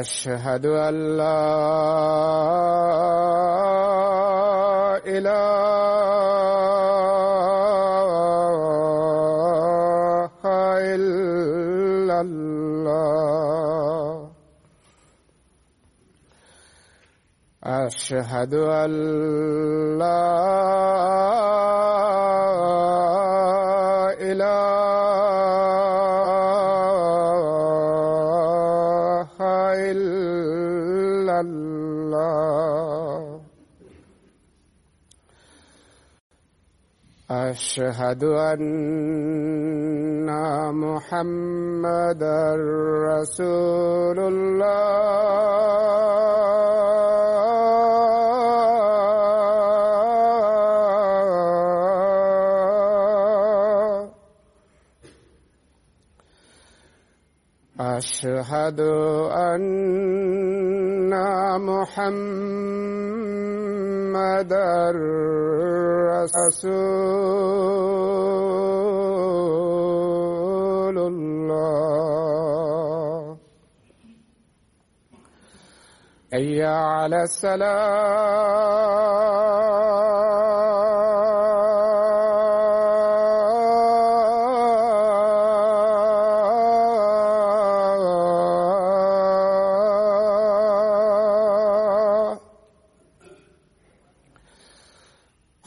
أشهد أن لا إله إلا الله أشهد أن أشهد أن محمدًا رسول الله أشهد أن محمدًا رسول الله حي على الصلاة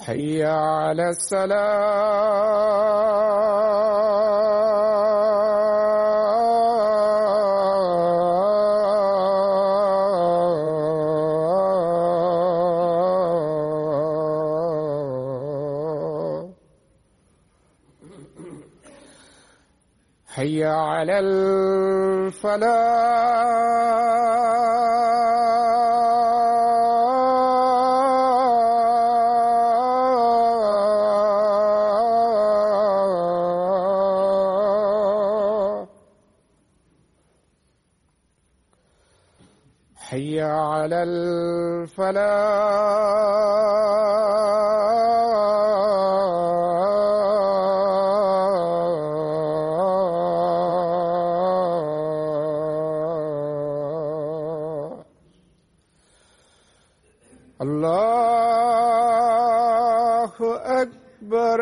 حي على الفلاح حي على الفلاح الله أكبر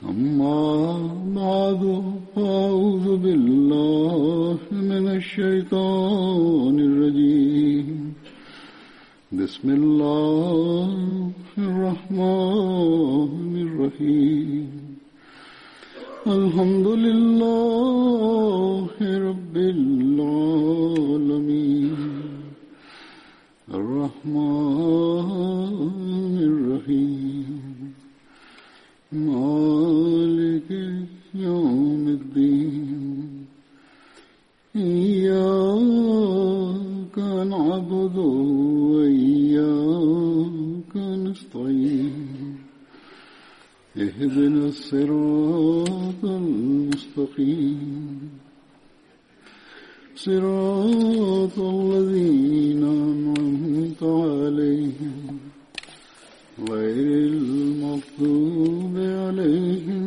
أما بعد فأعوذ بالله من الشيطان الرجيم بسم الله الرحمن الرحيم الحمد لله رب العالمين الرحمن الرحيم مالك يوم الدين إياك نعبد وإياك نستعين اهدنا الصراط المستقيم صراط الذين أنعمت عليهم غير المغضوب عليهم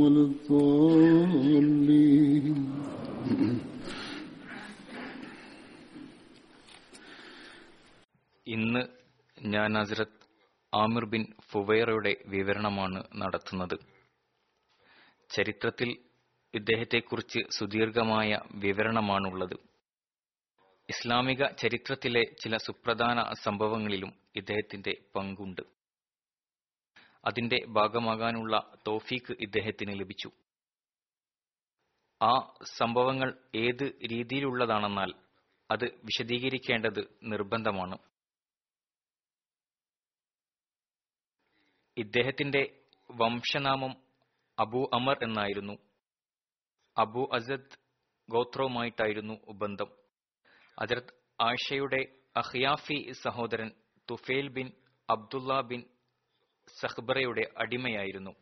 ولا الضالين ഇന്ന് ഞാൻ ഹസ്രത്ത് ആമിർ ബിൻ ഫുവൈറയുടെ വിവരണമാണ് നടത്തുന്നത്. ചരിത്രത്തിൽ ഇദ്ദേഹത്തെക്കുറിച്ച് സുദീർഘമായ വിവരണമാണുള്ളത്. ഇസ്ലാമിക ചരിത്രത്തിലെ ചില സുപ്രധാന സംഭവങ്ങളിലും ഇദ്ദേഹത്തിന്റെ പങ്കുണ്ട്. അതിന്റെ ഭാഗമാകാനുള്ള തൗഫീഖ് ഇദ്ദേഹത്തിന് ലഭിച്ചു. ആ സംഭവങ്ങൾ ഏത് രീതിയിലുള്ളതാണെന്നാൽ അത് വിശദീകരിക്കേണ്ടത് നിർബന്ധമാണ്. ഇദ്ദേഹത്തിന്റെ വംശനാമം അബൂ അമർ എന്നായിരുന്നു. അബൂ അസദ് ഗോത്രവുമായിട്ടായിരുന്നു ബന്ധം. ഹദ്റത്ത് ആയിഷയുടെ അഖ്യാഫി സഹോദരൻ തുഫേൽ ബിൻ അബ്ദുള്ള ബിൻ സഖ്ബറയുടെ അടിമയായിരുന്നു.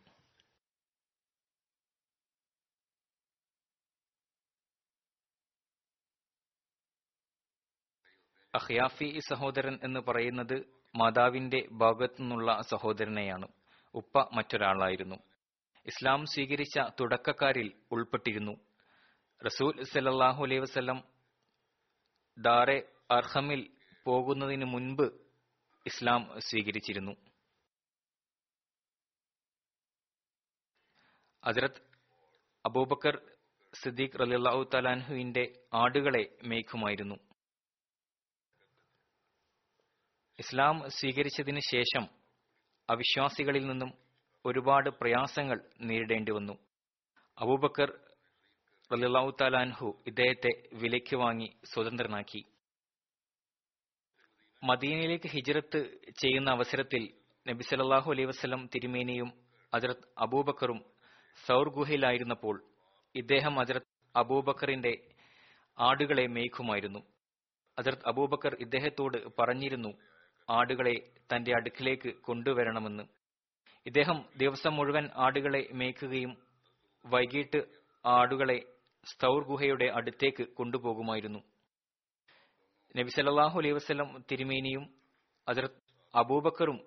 അഖ്യാഫി സഹോദരൻ എന്ന് പറയുന്നത് മാതാവിന്റെ ഭാഗത്തു നിന്നുള്ള സഹോദരനെയാണ്. ഉപ്പ മറ്റൊരാളായിരുന്നു. ഇസ്ലാം സ്വീകരിച്ച തുടക്കക്കാരിൽ ഉൾപ്പെട്ടിരുന്നു. റസൂൽ സല്ലല്ലാഹു അലൈഹി വസല്ലം ദാറെ അർഹമിൽ പോകുന്നതിന് മുൻപ് ഇസ്ലാം സ്വീകരിച്ചിരുന്നു. ഹസ്രത്ത് അബൂബക്കർ സിദ്ദീഖ് റളിയല്ലാഹു തആല അൻഹുവിന്റെ ആടുകളെ മേയ്ക്കുമായിരുന്നു. ഇസ്ലാം സ്വീകരിച്ചതിന് ശേഷം അവിശ്വാസികളിൽ നിന്നും ഒരുപാട് പ്രയാസങ്ങൾ നേരിടേണ്ടി വന്നു. അബൂബക്കർ റളിയല്ലാഹു തആല അൻഹു ഇദ്ദേഹത്തെ വിലയ്ക്ക് വാങ്ങി സ്വതന്ത്രനാക്കി. മദീനയിലേക്ക് ഹിജ്റത്ത് ചെയ്യുന്ന അവസരത്തിൽ നബി സല്ലല്ലാഹു അലൈഹി വസല്ലം തിരുമേനിയും ഹസ്രത്ത് അബൂബക്കറും സൗർ ഗുഹയിലായിരുന്നപ്പോൾ ഇദ്ദേഹം ഹസ്രത്ത് അബൂബക്കറിന്റെ ആടുകളെ മേയ്ക്കുമായിരുന്നു. ഹസ്രത്ത് അബൂബക്കർ ഇദ്ദേഹത്തോട് പറഞ്ഞിരുന്നു ആടുകളെ തന്റെ അടുക്കിലേക്ക് കൊണ്ടുവരണമെന്ന്. ഇദ്ദേഹം ദിവസം മുഴുവൻ ആടുകളെ മേയ്ക്കുകയും വൈകിട്ട് ആടുകളെ സൗർ ഗുഹയുടെ അടുത്തേക്ക് കൊണ്ടുപോകുമായിരുന്നു. നബി സല്ലല്ലാഹു അലൈഹി വസല്ലം തിരുമേനിയും ഹസ്രത്ത് അബൂബക്കറും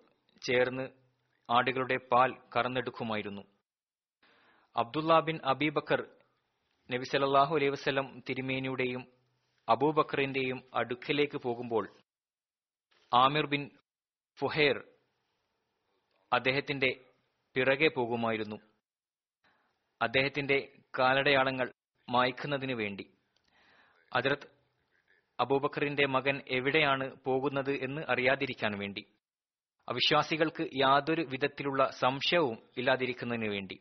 ചേർന്ന് ആടുകളുടെ പാൽ കറന്നെടുക്കുമായിരുന്നു. അബ്ദുള്ള ബിൻ അബീബക്കർ നബി സല്ലല്ലാഹു അലൈഹി വസല്ലം തിരുമേനിയുടെയും അബൂബക്കറിന്റെയും അടുക്കിലേക്ക് പോകുമ്പോൾ ആമിർ ബിൻ ഫുഹൈർ അദ്ദേഹത്തിന്റെ പിറകെ പോകുമായിരുന്നു, അദ്ദേഹത്തിന്റെ കാലടയാളങ്ങൾ മായ്ക്കുന്നതിനു വേണ്ടി. ഹദ്റത്ത് അബൂബക്കറിന്റെ മകൻ എവിടെയാണ് പോകുന്നത് എന്ന് അറിയാതിരിക്കാൻ വേണ്ടി, അവിശ്വാസികൾക്ക് യാതൊരു വിധത്തിലുള്ള സംശയവും ഇല്ലാതിരിക്കുന്നതിനു വേണ്ടി.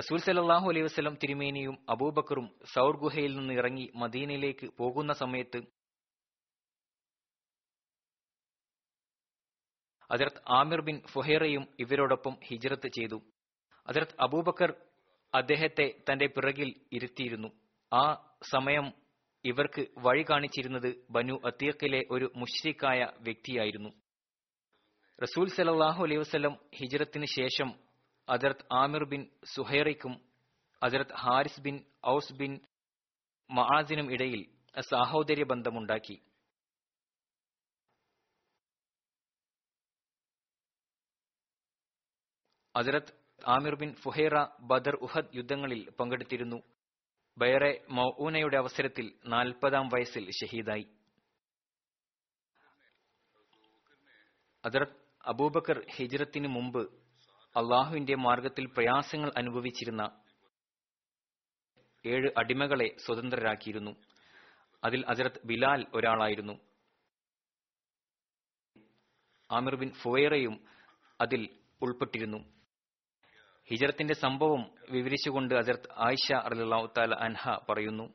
റസൂൽ സല്ലല്ലാഹു അലൈഹി വസല്ലം തിരുമേനിയും അബൂബക്കറും സൗർ ഗുഹയിൽ നിന്ന് ഇറങ്ങി മദീനയിലേക്ക് പോകുന്ന സമയത്ത് ഹദ്റത്ത് ആമിർ ബിൻ ഫുഹൈറയും ഇവരോടൊപ്പം ഹിജ്റത്ത് ചെയ്തു. ഹദ്റത്ത് അബൂബക്കർ അദ്ദേഹത്തെ തന്റെ പിറകിൽ ഇരുത്തിയിരുന്നു. ആ സമയം ഇവർക്ക് വഴി കാണിച്ചിരുന്നത് ബനു അത്തീഖിലെ ഒരു മുശ്രിക്കായ വ്യക്തിയായിരുന്നു. റസൂൽ സല്ലല്ലാഹു അലൈഹി വസല്ലം ഹിജ്റത്തിന് ശേഷം ഹദ്റത്ത് ആമിർ ബിൻ സുഹൈറയ്ക്കും ഹദ്റത്ത് ഹാരിസ് ബിൻ ഔസ് ബിൻ മആസിനും ഇടയിൽ സഹോദര്യ ബന്ധമുണ്ടാക്കി. ഹസ്രത്ത് ആമിർ ബിൻ ഫുഹൈറ ബദർ ഉഹദ് യുദ്ധങ്ങളിൽ പങ്കെടുത്തിരുന്നു. ബൈറെ മൗഊനയുടെ അവസരത്തിൽ 40-ാം വയസ്സിൽ ഷഹീദായി. ഹദരത്ത് അബൂബക്കർ ഹിജ്റത്തിന് മുമ്പ് അള്ളാഹുവിന്റെ മാർഗത്തിൽ പ്രയാസങ്ങൾ അനുഭവിച്ചിരുന്ന 7 അടിമകളെ സ്വതന്ത്രരാക്കിയിരുന്നു. അതിൽ ഹദരത്ത് ബിലാൽ ഒരാളായിരുന്നു. ആമിർ ബിൻ ഫുവൈറയും അതിൽ ഉൾപ്പെട്ടിരുന്നു. ഹിജ്റത്തിന്റെ സംഭവം വിവരിച്ചുകൊണ്ട് ഹദരത്ത് ആയിഷ റളിയല്ലാഹു തആല അൻഹ പറയുന്നു,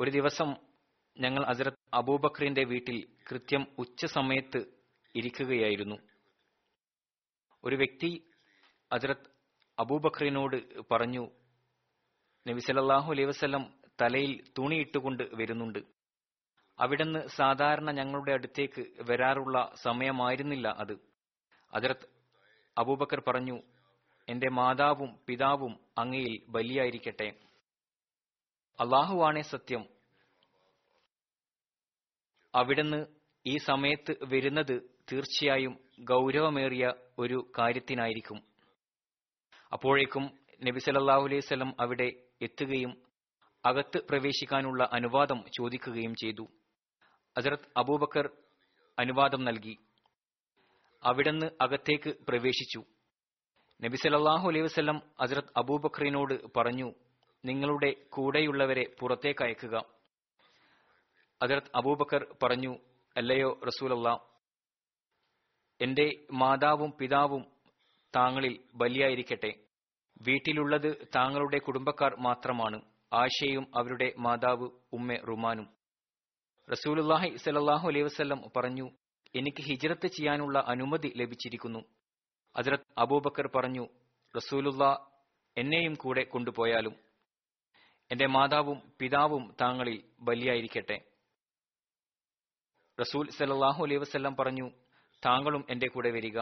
ഒരു ദിവസം ഞങ്ങൾ ഹദരത്ത് അബൂബക്കറിന്റെ വീട്ടിൽ കൃത്യം ഉച്ച സമയത്ത് ഇരിക്കുകയായിരുന്നു. ഒരു വ്യക്തി ഹദരത്ത് അബൂബക്കറിനോട് പറഞ്ഞു, നബി സല്ലല്ലാഹു അലൈഹി വസല്ലം തലയിൽ തുണിയിട്ടുകൊണ്ട് വരുന്നുണ്ട്. അവിടുന്ന് സാധാരണ ഞങ്ങളുടെ അടുത്തേക്ക് വരാറുള്ള സമയമായിരുന്നില്ല അത്. ഹദരത്ത് അബൂബക്കർ പറഞ്ഞു, എന്റെ മാതാവും പിതാവും അങ്ങയിൽ ബലിയായിരിക്കട്ടെ, അള്ളാഹുവാണേ സത്യം, അവിടുന്ന് ഈ സമയത്ത് വരുന്നത് തീർച്ചയായും ഗൗരവമേറിയ ഒരു കാര്യത്തിനായിരിക്കും. അപ്പോഴേക്കും നബി സല്ലല്ലാഹു അലൈഹി വസല്ലം അവിടെ എത്തുകയും അകത്ത് പ്രവേശിക്കാനുള്ള അനുവാദം ചോദിക്കുകയും ചെയ്തു. ഹദരത്ത് അബൂബക്കർ അനുവാദം നൽകി. അവിടുന്ന് അകത്തേക്ക് പ്രവേശിച്ചു. നബി സല്ലല്ലാഹു അലൈഹി വസല്ലം ഹദരത്ത് അബൂബക്കറിനോട് പറഞ്ഞു, നിങ്ങളുടെ കൂടെയുള്ളവരെ പുറത്തേക്ക് അയക്കുക. ഹദരത്ത് അബൂബക്കർ പറഞ്ഞു, അല്ലയോ റസൂലല്ലാഹ്, എന്റെ മാതാവും പിതാവും താങ്കളിൽ ബലിയായിരിക്കട്ടെ. വീട്ടിലുള്ളത് താങ്കളുടെ കുടുംബക്കാർ മാത്രമാണ്, ആയിഷയും അവരുടെ മാതാവ് ഉമ്മ റുമാനും. റസൂലുള്ളാഹി സ്വല്ലല്ലാഹു അലൈഹി വസല്ലം പറഞ്ഞു, എനിക്ക് ഹിജ്റത്ത് ചെയ്യാനുള്ള അനുമതി ലഭിച്ചിരിക്കുന്നു. ഹദരത്ത് അബൂബക്കർ പറഞ്ഞു, റസൂലുള്ളാഹ്, എന്നെയും കൂടെ കൊണ്ടുപോയാലും. എന്റെ മാതാവും പിതാവും താങ്കളിൽ ബലിയായിരിക്കട്ടെ. റസൂൽ സല്ലല്ലാഹു അലൈഹി വസല്ലം പറഞ്ഞു, താങ്കളും എന്റെ കൂടെ വരിക.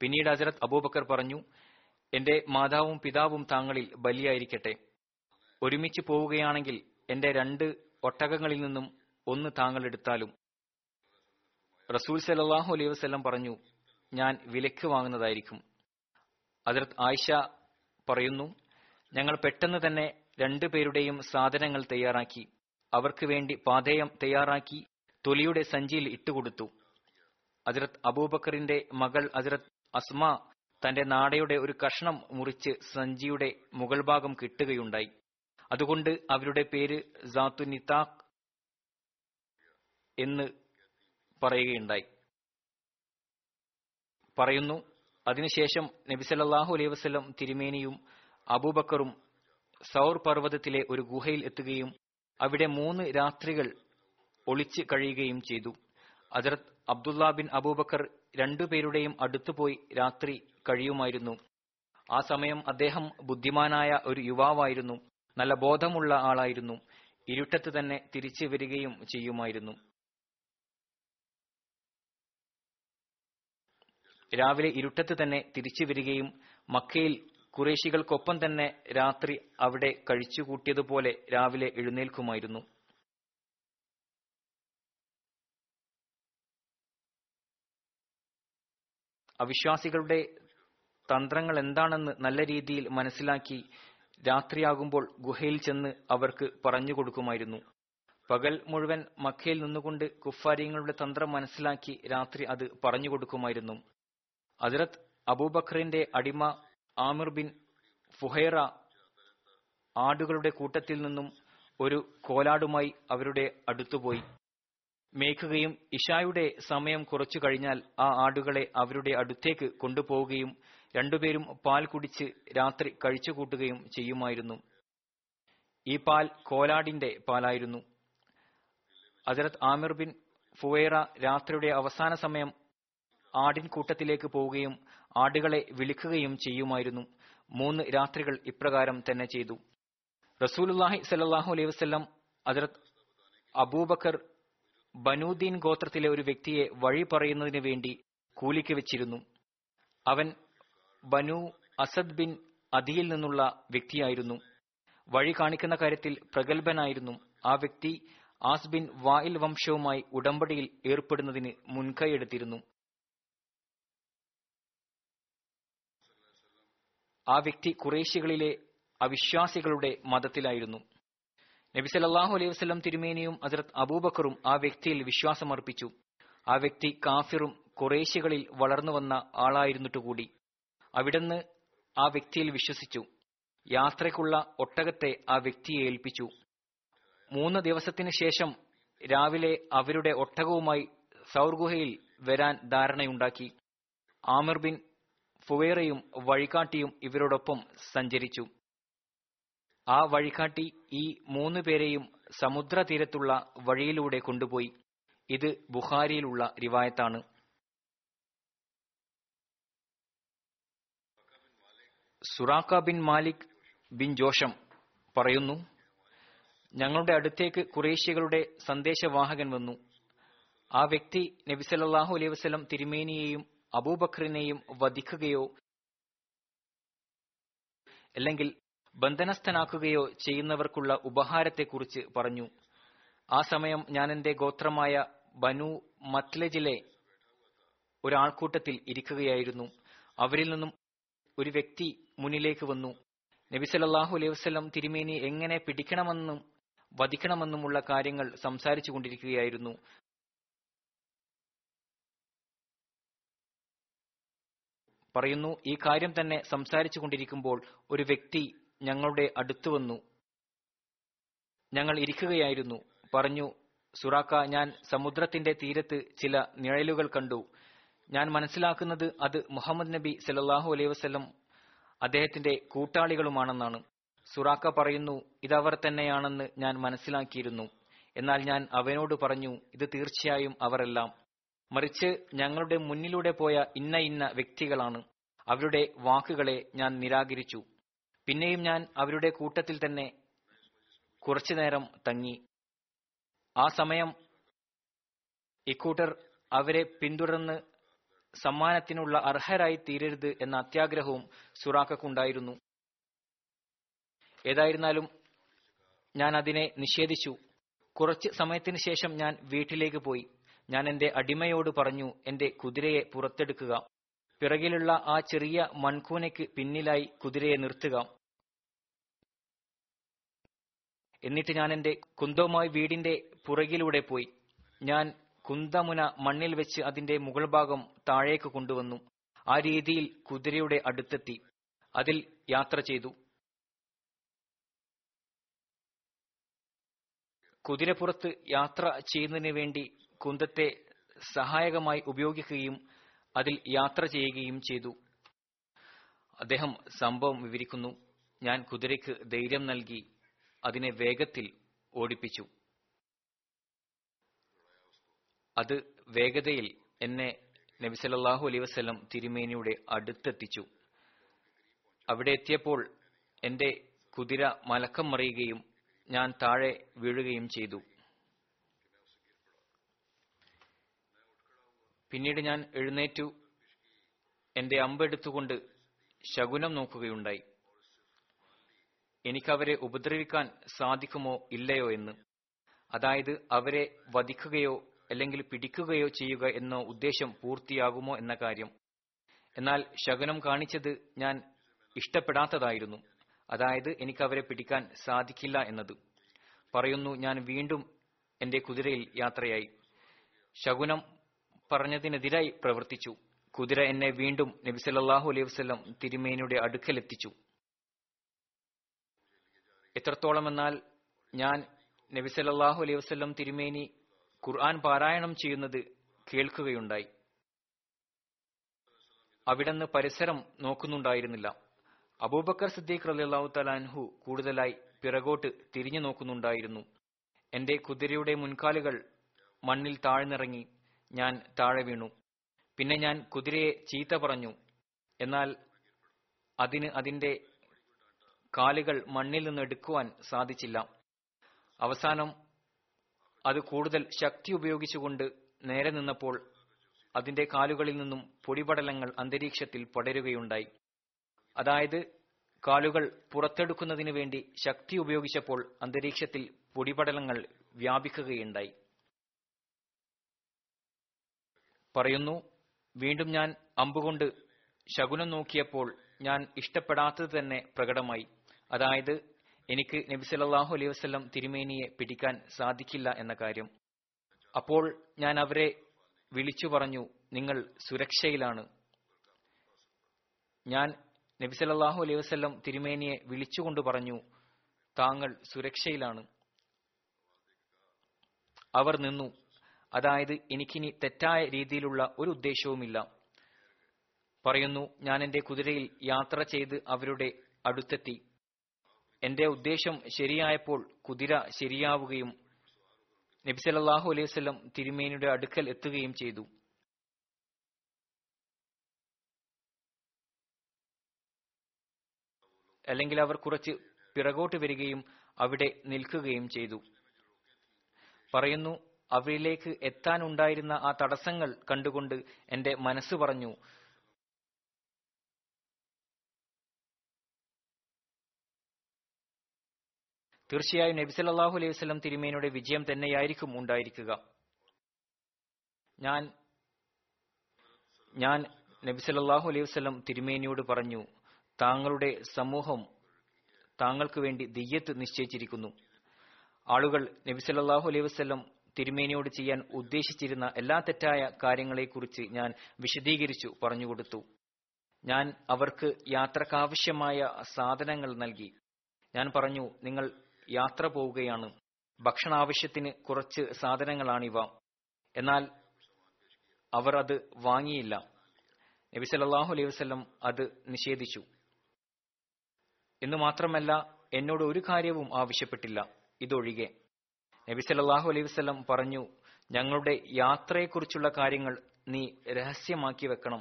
പിന്നീട് ഹദരത്ത് അബൂബക്കർ പറഞ്ഞു, എന്റെ മാതാവും പിതാവും താങ്കളിൽ ബലിയായിരിക്കട്ടെ. ഒരുമിച്ച് പോവുകയാണെങ്കിൽ എന്റെ 2 ഒട്ടകങ്ങളിൽ നിന്നും ഒന്ന് താങ്കൾ എടുത്താലും. റസൂൽ സല്ലല്ലാഹു അലൈഹി വസല്ലം പറഞ്ഞു, ഞാൻ വിലക്ക് വാങ്ങുന്നതായിരിക്കും. ഹദരത്ത് ആയിഷ പറയുന്നു, ഞങ്ങൾ പെട്ടെന്ന് തന്നെ 2 പേരുടെയും സാധനങ്ങൾ തയ്യാറാക്കി, അവർക്ക് വേണ്ടി പാഥേയം തയ്യാറാക്കി തൊലിയുടെ സഞ്ചിയിൽ ഇട്ടുകൊടുത്തു. ഹദരത്ത് അബൂബക്കറിന്റെ മകൾ ഹദരത്ത് അസ്മ തന്റെ നാടയുടെ ഒരു കഷ്ണം മുറിച്ച് സഞ്ചിയുടെ മുകൾ ഭാഗം കെട്ടുകയുണ്ടായി. അതുകൊണ്ട് അവരുടെ പേര് സാത്തു നിതാഖ് എന്ന് പറയുകയുണ്ടായി. പറയുന്നു, അതിനുശേഷം നബി സല്ലല്ലാഹു അലൈഹി വസല്ലം തിരുമേനിയും അബൂബക്കറും സൗർ പർവ്വതത്തിലെ ഒരു ഗുഹയിൽ എത്തുകയും അവിടെ 3 രാത്രികൾ ഒളിച്ച് കഴിയുകയും ചെയ്തു. ഹദരത്ത് അബ്ദുല്ലാ ബിൻ അബൂബക്കർ 2 പേരുടെയും അടുത്തുപോയി രാത്രി കഴിയുമായിരുന്നു. ആ സമയം അദ്ദേഹം ബുദ്ധിമാനായ ഒരു യുവാവായിരുന്നു, നല്ല ബോധമുള്ള ആളായിരുന്നു. ഇരുട്ടത്ത് തന്നെ തിരിച്ചു വരികയും ചെയ്യുമായിരുന്നു. രാവിലെ ഇരുട്ടത്ത് തന്നെ തിരിച്ചു വരികയും മക്കയിൽ കുറേശികൾക്കൊപ്പം തന്നെ രാത്രി അവിടെ കഴിച്ചുകൂട്ടിയതുപോലെ രാവിലെ എഴുന്നേൽക്കുമായിരുന്നു. അവിശ്വാസികളുടെ തന്ത്രങ്ങൾ എന്താണെന്ന് നല്ല രീതിയിൽ മനസ്സിലാക്കി രാത്രിയാകുമ്പോൾ ഗുഹയിൽ ചെന്ന് അവർക്ക് പറഞ്ഞു കൊടുക്കുമായിരുന്നു. പകൽ മുഴുവൻ മക്കയിൽ നിന്നുകൊണ്ട് കുഫാരിങ്ങളുടെ തന്ത്രം മനസ്സിലാക്കി രാത്രി അത് പറഞ്ഞു കൊടുക്കുമായിരുന്നു. ഹദരത്ത് അബൂബക്കറിന്റെ അടിമ ആമിർ ബിൻ ഫുഹൈറ ആടുകളുടെ കൂട്ടത്തിൽ നിന്നും ഒരു കോലാടുമായി അവരുടെ അടുത്തുപോയി മേയ്ക്കുകയും ഇശായുടെ സമയം കുറച്ചു കഴിഞ്ഞാൽ ആ ആടുകളെ അവരുടെ അടുത്തേക്ക് കൊണ്ടുപോവുകയും 2 പേരും പാൽ കുടിച്ച് രാത്രി കഴിച്ചുകൂട്ടുകയും ചെയ്യുമായിരുന്നു. ഈ പാൽ കോലാടിന്റെ പാലായിരുന്നു. ഹദരത്ത് ആമിർ ബിൻ ഫുവൈറ രാത്രിയുടെ അവസാന സമയം ആടിൻകൂട്ടത്തിലേക്ക് പോവുകയും ആടുകളെ വിളിക്കുകയും ചെയ്യുമായിരുന്നു. 3 രാത്രികൾ ഇപ്രകാരം തന്നെ ചെയ്തു. റസൂലുള്ളാഹി സ്വല്ലല്ലാഹു അലൈഹി വസല്ലം ഹദരത്ത് അബൂബക്കർ ബനൂദീൻ ഗോത്രത്തിലെ ഒരു വ്യക്തിയെ വഴി പറയുന്നതിന് വേണ്ടി കൂലിക്ക് വെച്ചിരുന്നു. അവൻ ബനു അസദ് ബിൻ അദിയിൽ നിന്നുള്ള വ്യക്തിയായിരുന്നു. വഴി കാണിക്കുന്ന കാര്യത്തിൽ പ്രഗത്ഭനായിരുന്നു. ആ വ്യക്തി ആസ് ബിൻ വായിൽ വംശവുമായി ഉടമ്പടിയിൽ ഏർപ്പെടുന്നതിന് മുൻകൈയെടുത്തിരുന്നു. ആ വ്യക്തി ഖുറൈശികളിലെ അവിശ്വാസികളുടെ മതത്തിലായിരുന്നു. നബി സല്ലല്ലാഹു അലൈഹി വസല്ലം തിരുമേനിയും ഹസ്രത്ത് അബൂബക്കറും ആ വ്യക്തിയിൽ വിശ്വാസമർപ്പിച്ചു. ആ വ്യക്തി കാഫിറും ഖുറൈശികളിൽ വളർന്നുവന്ന ആളായിരുന്നിട്ടുകൂടി അവിടുന്ന് ആ വ്യക്തിയിൽ വിശ്വസിച്ചു. യാത്രയ്ക്കുള്ള ഒട്ടകത്തെ ആ വ്യക്തിയെ ഏൽപ്പിച്ചു. 3 ദിവസത്തിന് ശേഷം രാവിലെ അവരുടെ ഒട്ടകവുമായി സൗർ ഗുഹയിൽ വരാൻ ധാരണയുണ്ടാക്കി. ആമിർ ബിൻ ഫുവേറയും വഴികാട്ടിയും ഇവരോടൊപ്പം സഞ്ചരിച്ചു. ആ വഴികാട്ടി ഈ 3 പേരെയും സമുദ്രതീരത്തുള്ള വഴിയിലൂടെ കൊണ്ടുപോയി. ഇത് ബുഖാരിയിലുള്ള റിവായത്താണ്. സുറാഖ ബിൻ മാലിക് ബിൻ ജോഷം പറയുന്നു, ഞങ്ങളുടെ അടുത്തേക്ക് ഖുറൈശികളുടെ സന്ദേശവാഹകൻ വന്നു. ആ വ്യക്തി നബി സല്ലല്ലാഹു അലൈഹി വസല്ലം തിരുമേനിയെയും അബൂബക്കറിനെയും വധിക്കുകയോ അല്ലെങ്കിൽ ബന്ധനസ്ഥനാക്കുകയോ ചെയ്യുന്നവർക്കുള്ള ഉപഹാരത്തെക്കുറിച്ച് പറഞ്ഞു. ആ സമയം ഞാൻ എന്റെ ഗോത്രമായ ബനു മത്ലജിലെ ഒരാൾക്കൂട്ടത്തിൽ ഇരിക്കുകയായിരുന്നു. അവരിൽ നിന്നും ഒരു വ്യക്തി മുന്നിലേക്ക് വന്നു. നബി സല്ലല്ലാഹു അലൈഹി വസല്ലം തിരുമേനി എങ്ങനെ പിടിക്കണമെന്നും വധിക്കണമെന്നുമുള്ള കാര്യങ്ങൾ സംസാരിച്ചു കൊണ്ടിരിക്കുകയായിരുന്നു. പറയുന്നു, ഈ കാര്യം തന്നെ സംസാരിച്ചു കൊണ്ടിരിക്കുമ്പോൾ ഒരു വ്യക്തി ഞങ്ങളുടെ അടുത്തു വന്നു. ഞങ്ങൾ ഇരിക്കുകയായിരുന്നു. പറഞ്ഞു, സുറാക്ക, ഞാൻ സമുദ്രത്തിന്റെ തീരത്ത് ചില നിഴലുകൾ കണ്ടു. ഞാൻ മനസ്സിലാക്കുന്നത് അത് മുഹമ്മദ് നബി സല്ലല്ലാഹു അലൈഹി വസല്ലം അദ്ദേഹത്തിന്റെ കൂട്ടാളികളുമാണെന്നാണ്. സുറാക്ക പറയുന്നു, ഇതവർ തന്നെയാണെന്ന് ഞാൻ മനസ്സിലാക്കിയിരുന്നു. എന്നാൽ ഞാൻ അവനോട് പറഞ്ഞു, ഇത് തീർച്ചയായും അവരെല്ലാം മറിച്ച് ഞങ്ങളുടെ മുന്നിലൂടെ പോയ ഇന്ന ഇന്ന വ്യക്തികളാണ്. അവരുടെ വാക്കുകളെ ഞാൻ നിരാകരിച്ചു. പിന്നെയും ഞാൻ അവരുടെ കൂട്ടത്തിൽ തന്നെ കുറച്ചുനേരം തങ്ങി. ആ സമയം ഇക്കൂട്ടർ അവരെ പിന്തുടർന്ന് സമ്മാനത്തിനുള്ള അർഹരായി തീരരുത് എന്ന അത്യാഗ്രഹവും സുറാഖക്കുണ്ടായിരുന്നു. ഏതായിരുന്നാലും ഞാൻ അതിനെ നിഷേധിച്ചു. കുറച്ച് സമയത്തിന് ശേഷം ഞാൻ വീട്ടിലേക്ക് പോയി. ഞാൻ എന്റെ അടിമയോട് പറഞ്ഞു, എന്റെ കുതിരയെ പുറത്തെടുക്കുക. പിറകിലുള്ള ആ ചെറിയ മൺകൂനയ്ക്ക് പിന്നിലായി കുതിരയെ നിർത്തുക. എന്നിട്ട് ഞാൻ എന്റെ കുന്തവുമായി വീടിന്റെ പുറകിലൂടെ പോയി. ഞാൻ കുന്തമുന മണ്ണിൽ വെച്ച് അതിന്റെ മുകൾ ഭാഗം താഴേക്ക് കൊണ്ടുവന്നു. ആ രീതിയിൽ കുതിരയുടെ അടുത്തെത്തി. അതിൽ യാത്ര ചെയ്തു. കുതിരപ്പുറത്ത് യാത്ര ചെയ്യുന്നതിന് വേണ്ടി കുന്തത്തെ സഹായകമായി ഉപയോഗിക്കുകയും അതിൽ യാത്ര ചെയ്യുകയും ചെയ്തു. അദ്ദേഹം സംഭവം വിവരിക്കുന്നു, ഞാൻ കുതിരയ്ക്ക് ധൈര്യം നൽകി അതിനെ വേഗത്തിൽ ഓടിപ്പിച്ചു. അത് വേഗതയിൽ എന്നെ നബി സല്ലല്ലാഹു അലൈഹി വസല്ലം തിരുമേനിയുടെ അടുത്തെത്തിച്ചു. അവിടെ എത്തിയപ്പോൾ എന്റെ കുതിര മലക്കം മറിയുകയും ഞാൻ താഴെ വീഴുകയും ചെയ്തു. പിന്നീട് ഞാൻ എഴുന്നേറ്റു. എന്റെ അമ്പെടുത്തുകൊണ്ട് ശകുനം നോക്കുകയുണ്ടായി, എനിക്കവരെ ഉപദ്രവിക്കാൻ സാധിക്കുമോ ഇല്ലയോ എന്ന്. അതായത് അവരെ വധിക്കുകയോ അല്ലെങ്കിൽ പിടിക്കുകയോ ചെയ്യുക എന്ന ഉദ്ദേശം പൂർത്തിയാകുമോ എന്ന കാര്യം. എന്നാൽ ശകുനം കാണിച്ചത് ഞാൻ ഇഷ്ടപ്പെടാത്തതായിരുന്നു. അതായത് എനിക്കവരെ പിടിക്കാൻ സാധിക്കില്ല എന്നത്. പറയുന്നു, ഞാൻ വീണ്ടും എന്റെ കുതിരയിൽ യാത്രയായി. ശകുനം പറഞ്ഞതിനെതിരായി പ്രവർത്തിച്ചു. കുതിര എന്നെ വീണ്ടും നബി സല്ലല്ലാഹു അലൈഹി വസല്ലം തിരുമേനിയുടെ അടുക്കലെത്തിച്ചു. എത്രത്തോളം എന്നാൽ ഞാൻ നബി സല്ലല്ലാഹു അലൈഹി വസല്ലം തിരുമേനി ഖുർആൻ പാരായണം ചെയ്യുന്നത് കേൾക്കുകയുണ്ടായി. അവിടുന്ന് പരിസരം നോക്കുന്നുണ്ടായിരുന്നില്ല. അബൂബക്കർ സിദ്ദീഖ് റളിയല്ലാഹു തആല അൻഹു കൂടുതലായി പിറകോട്ട് തിരിഞ്ഞു നോക്കുന്നുണ്ടായിരുന്നു. എന്റെ കുതിരയുടെ മുൻകാലുകൾ മണ്ണിൽ താഴ്ന്നിറങ്ങി. ഞാൻ താഴെ വീണു. പിന്നെ ഞാൻ കുതിരയെ ചീത്ത പറഞ്ഞു. എന്നാൽ അതിന് അതിന്റെ കാലുകൾ മണ്ണിൽ നിന്ന് എടുക്കുവാൻ സാധിച്ചില്ല. അവസാനം അത് കൂടുതൽ ശക്തി ഉപയോഗിച്ചുകൊണ്ട് നേരെ നിന്നപ്പോൾ അതിന്റെ കാലുകളിൽ നിന്നും പൊടിപടലങ്ങൾ അന്തരീക്ഷത്തിൽ പടരുകയുണ്ടായി. അതായത് കാലുകൾ പുറത്തെടുക്കുന്നതിന് വേണ്ടി ശക്തി ഉപയോഗിച്ചപ്പോൾ അന്തരീക്ഷത്തിൽ പൊടിപടലങ്ങൾ വ്യാപിക്കുകയുണ്ടായി. പറയുന്നു, വീണ്ടും ഞാൻ അമ്പുകൊണ്ട് ശകുനം നോക്കിയപ്പോൾ ഞാൻ ഇഷ്ടപ്പെടാത്തത് തന്നെ പ്രകടമായി. അതായത് എനിക്ക് നബി സല്ലല്ലാഹു അലൈഹി വസല്ലം തിരുമേനിയെ പിടിക്കാൻ സാധിക്കില്ല എന്ന കാര്യം. അപ്പോൾ ഞാൻ അവരെ വിളിച്ചു പറഞ്ഞു, നിങ്ങൾ സുരക്ഷയിലാണ്. ഞാൻ നബി സല്ലല്ലാഹു അലൈഹി വസല്ലം തിരുമേനിയെ വിളിച്ചുകൊണ്ട് പറഞ്ഞു, താങ്കൾ സുരക്ഷയിലാണ്. അവർ നിന്നു. അതായത് എനിക്കിനി തെറ്റായ രീതിയിലുള്ള ഒരു ഉദ്ദേശവുമില്ല. പറയുന്നു, ഞാൻ എന്റെ കുതിരയിൽ യാത്ര ചെയ്ത് അവരുടെ അടുത്തെത്തി. എന്റെ ഉദ്ദേശം ശരിയായപ്പോൾ കുതിര ശരിയാവുകയും നബി സല്ലല്ലാഹു അലൈഹി വസല്ലം തിരുമേനിയുടെ അടുക്കൽ എത്തുകയും ചെയ്തു. അല്ലെങ്കിൽ അവർ കുറച്ച് പിറകോട്ട് വരികയും അവിടെ നിൽക്കുകയും ചെയ്തു. പറയുന്നു, അവരിലേക്ക് എത്താനുണ്ടായിരുന്ന ആ തടസ്സങ്ങൾ കണ്ടുകൊണ്ട് എന്റെ മനസ്സ് പറഞ്ഞു, തീർച്ചയായും നബി സല്ലല്ലാഹു അലൈഹി വസല്ലം തിരുമേനിയുടെ വിജയം തന്നെയായിരിക്കും ഉണ്ടായിരിക്കുക. ഞാൻ നബി സല്ലല്ലാഹു അലൈഹി വസല്ലം തിരുമേനിയോട് പറഞ്ഞു, താങ്കളുടെ സമൂഹം താങ്കൾക്ക് വേണ്ടി ദിയ്യത്ത് നിശ്ചയിച്ചിരിക്കുന്നു. ആളുകൾ നബി സല്ലല്ലാഹു അലൈഹി വസല്ലം തിരുമേനിയോട് ചെയ്യാൻ ഉദ്ദേശിച്ചിരുന്ന എല്ലാ തെറ്റായ കാര്യങ്ങളെക്കുറിച്ച് ഞാൻ വിശദീകരിച്ചു പറഞ്ഞുകൊടുത്തു. ഞാൻ അവർക്ക് യാത്രക്കാവശ്യമായ സാധനങ്ങൾ നൽകി. ഞാൻ പറഞ്ഞു, നിങ്ങൾ യാത്ര പോവുകയാണ്, ഭക്ഷണാവശ്യത്തിന് കുറച്ച് സാധനങ്ങളാണിവ. എന്നാൽ അവർ അത് വാങ്ങിയില്ല. നബി സല്ലല്ലാഹു അലൈഹി വസല്ലം അത് നിഷേധിച്ചു. എന്ന് മാത്രമല്ല, എന്നോട് ഒരു കാര്യവും ആവശ്യപ്പെട്ടില്ല, ഇതൊഴികെ. നബി സല്ലല്ലാഹു അലൈഹി വസല്ലം പറഞ്ഞു, ഞങ്ങളുടെ യാത്രയെക്കുറിച്ചുള്ള കാര്യങ്ങൾ നീ രഹസ്യമാക്കി വെക്കണം.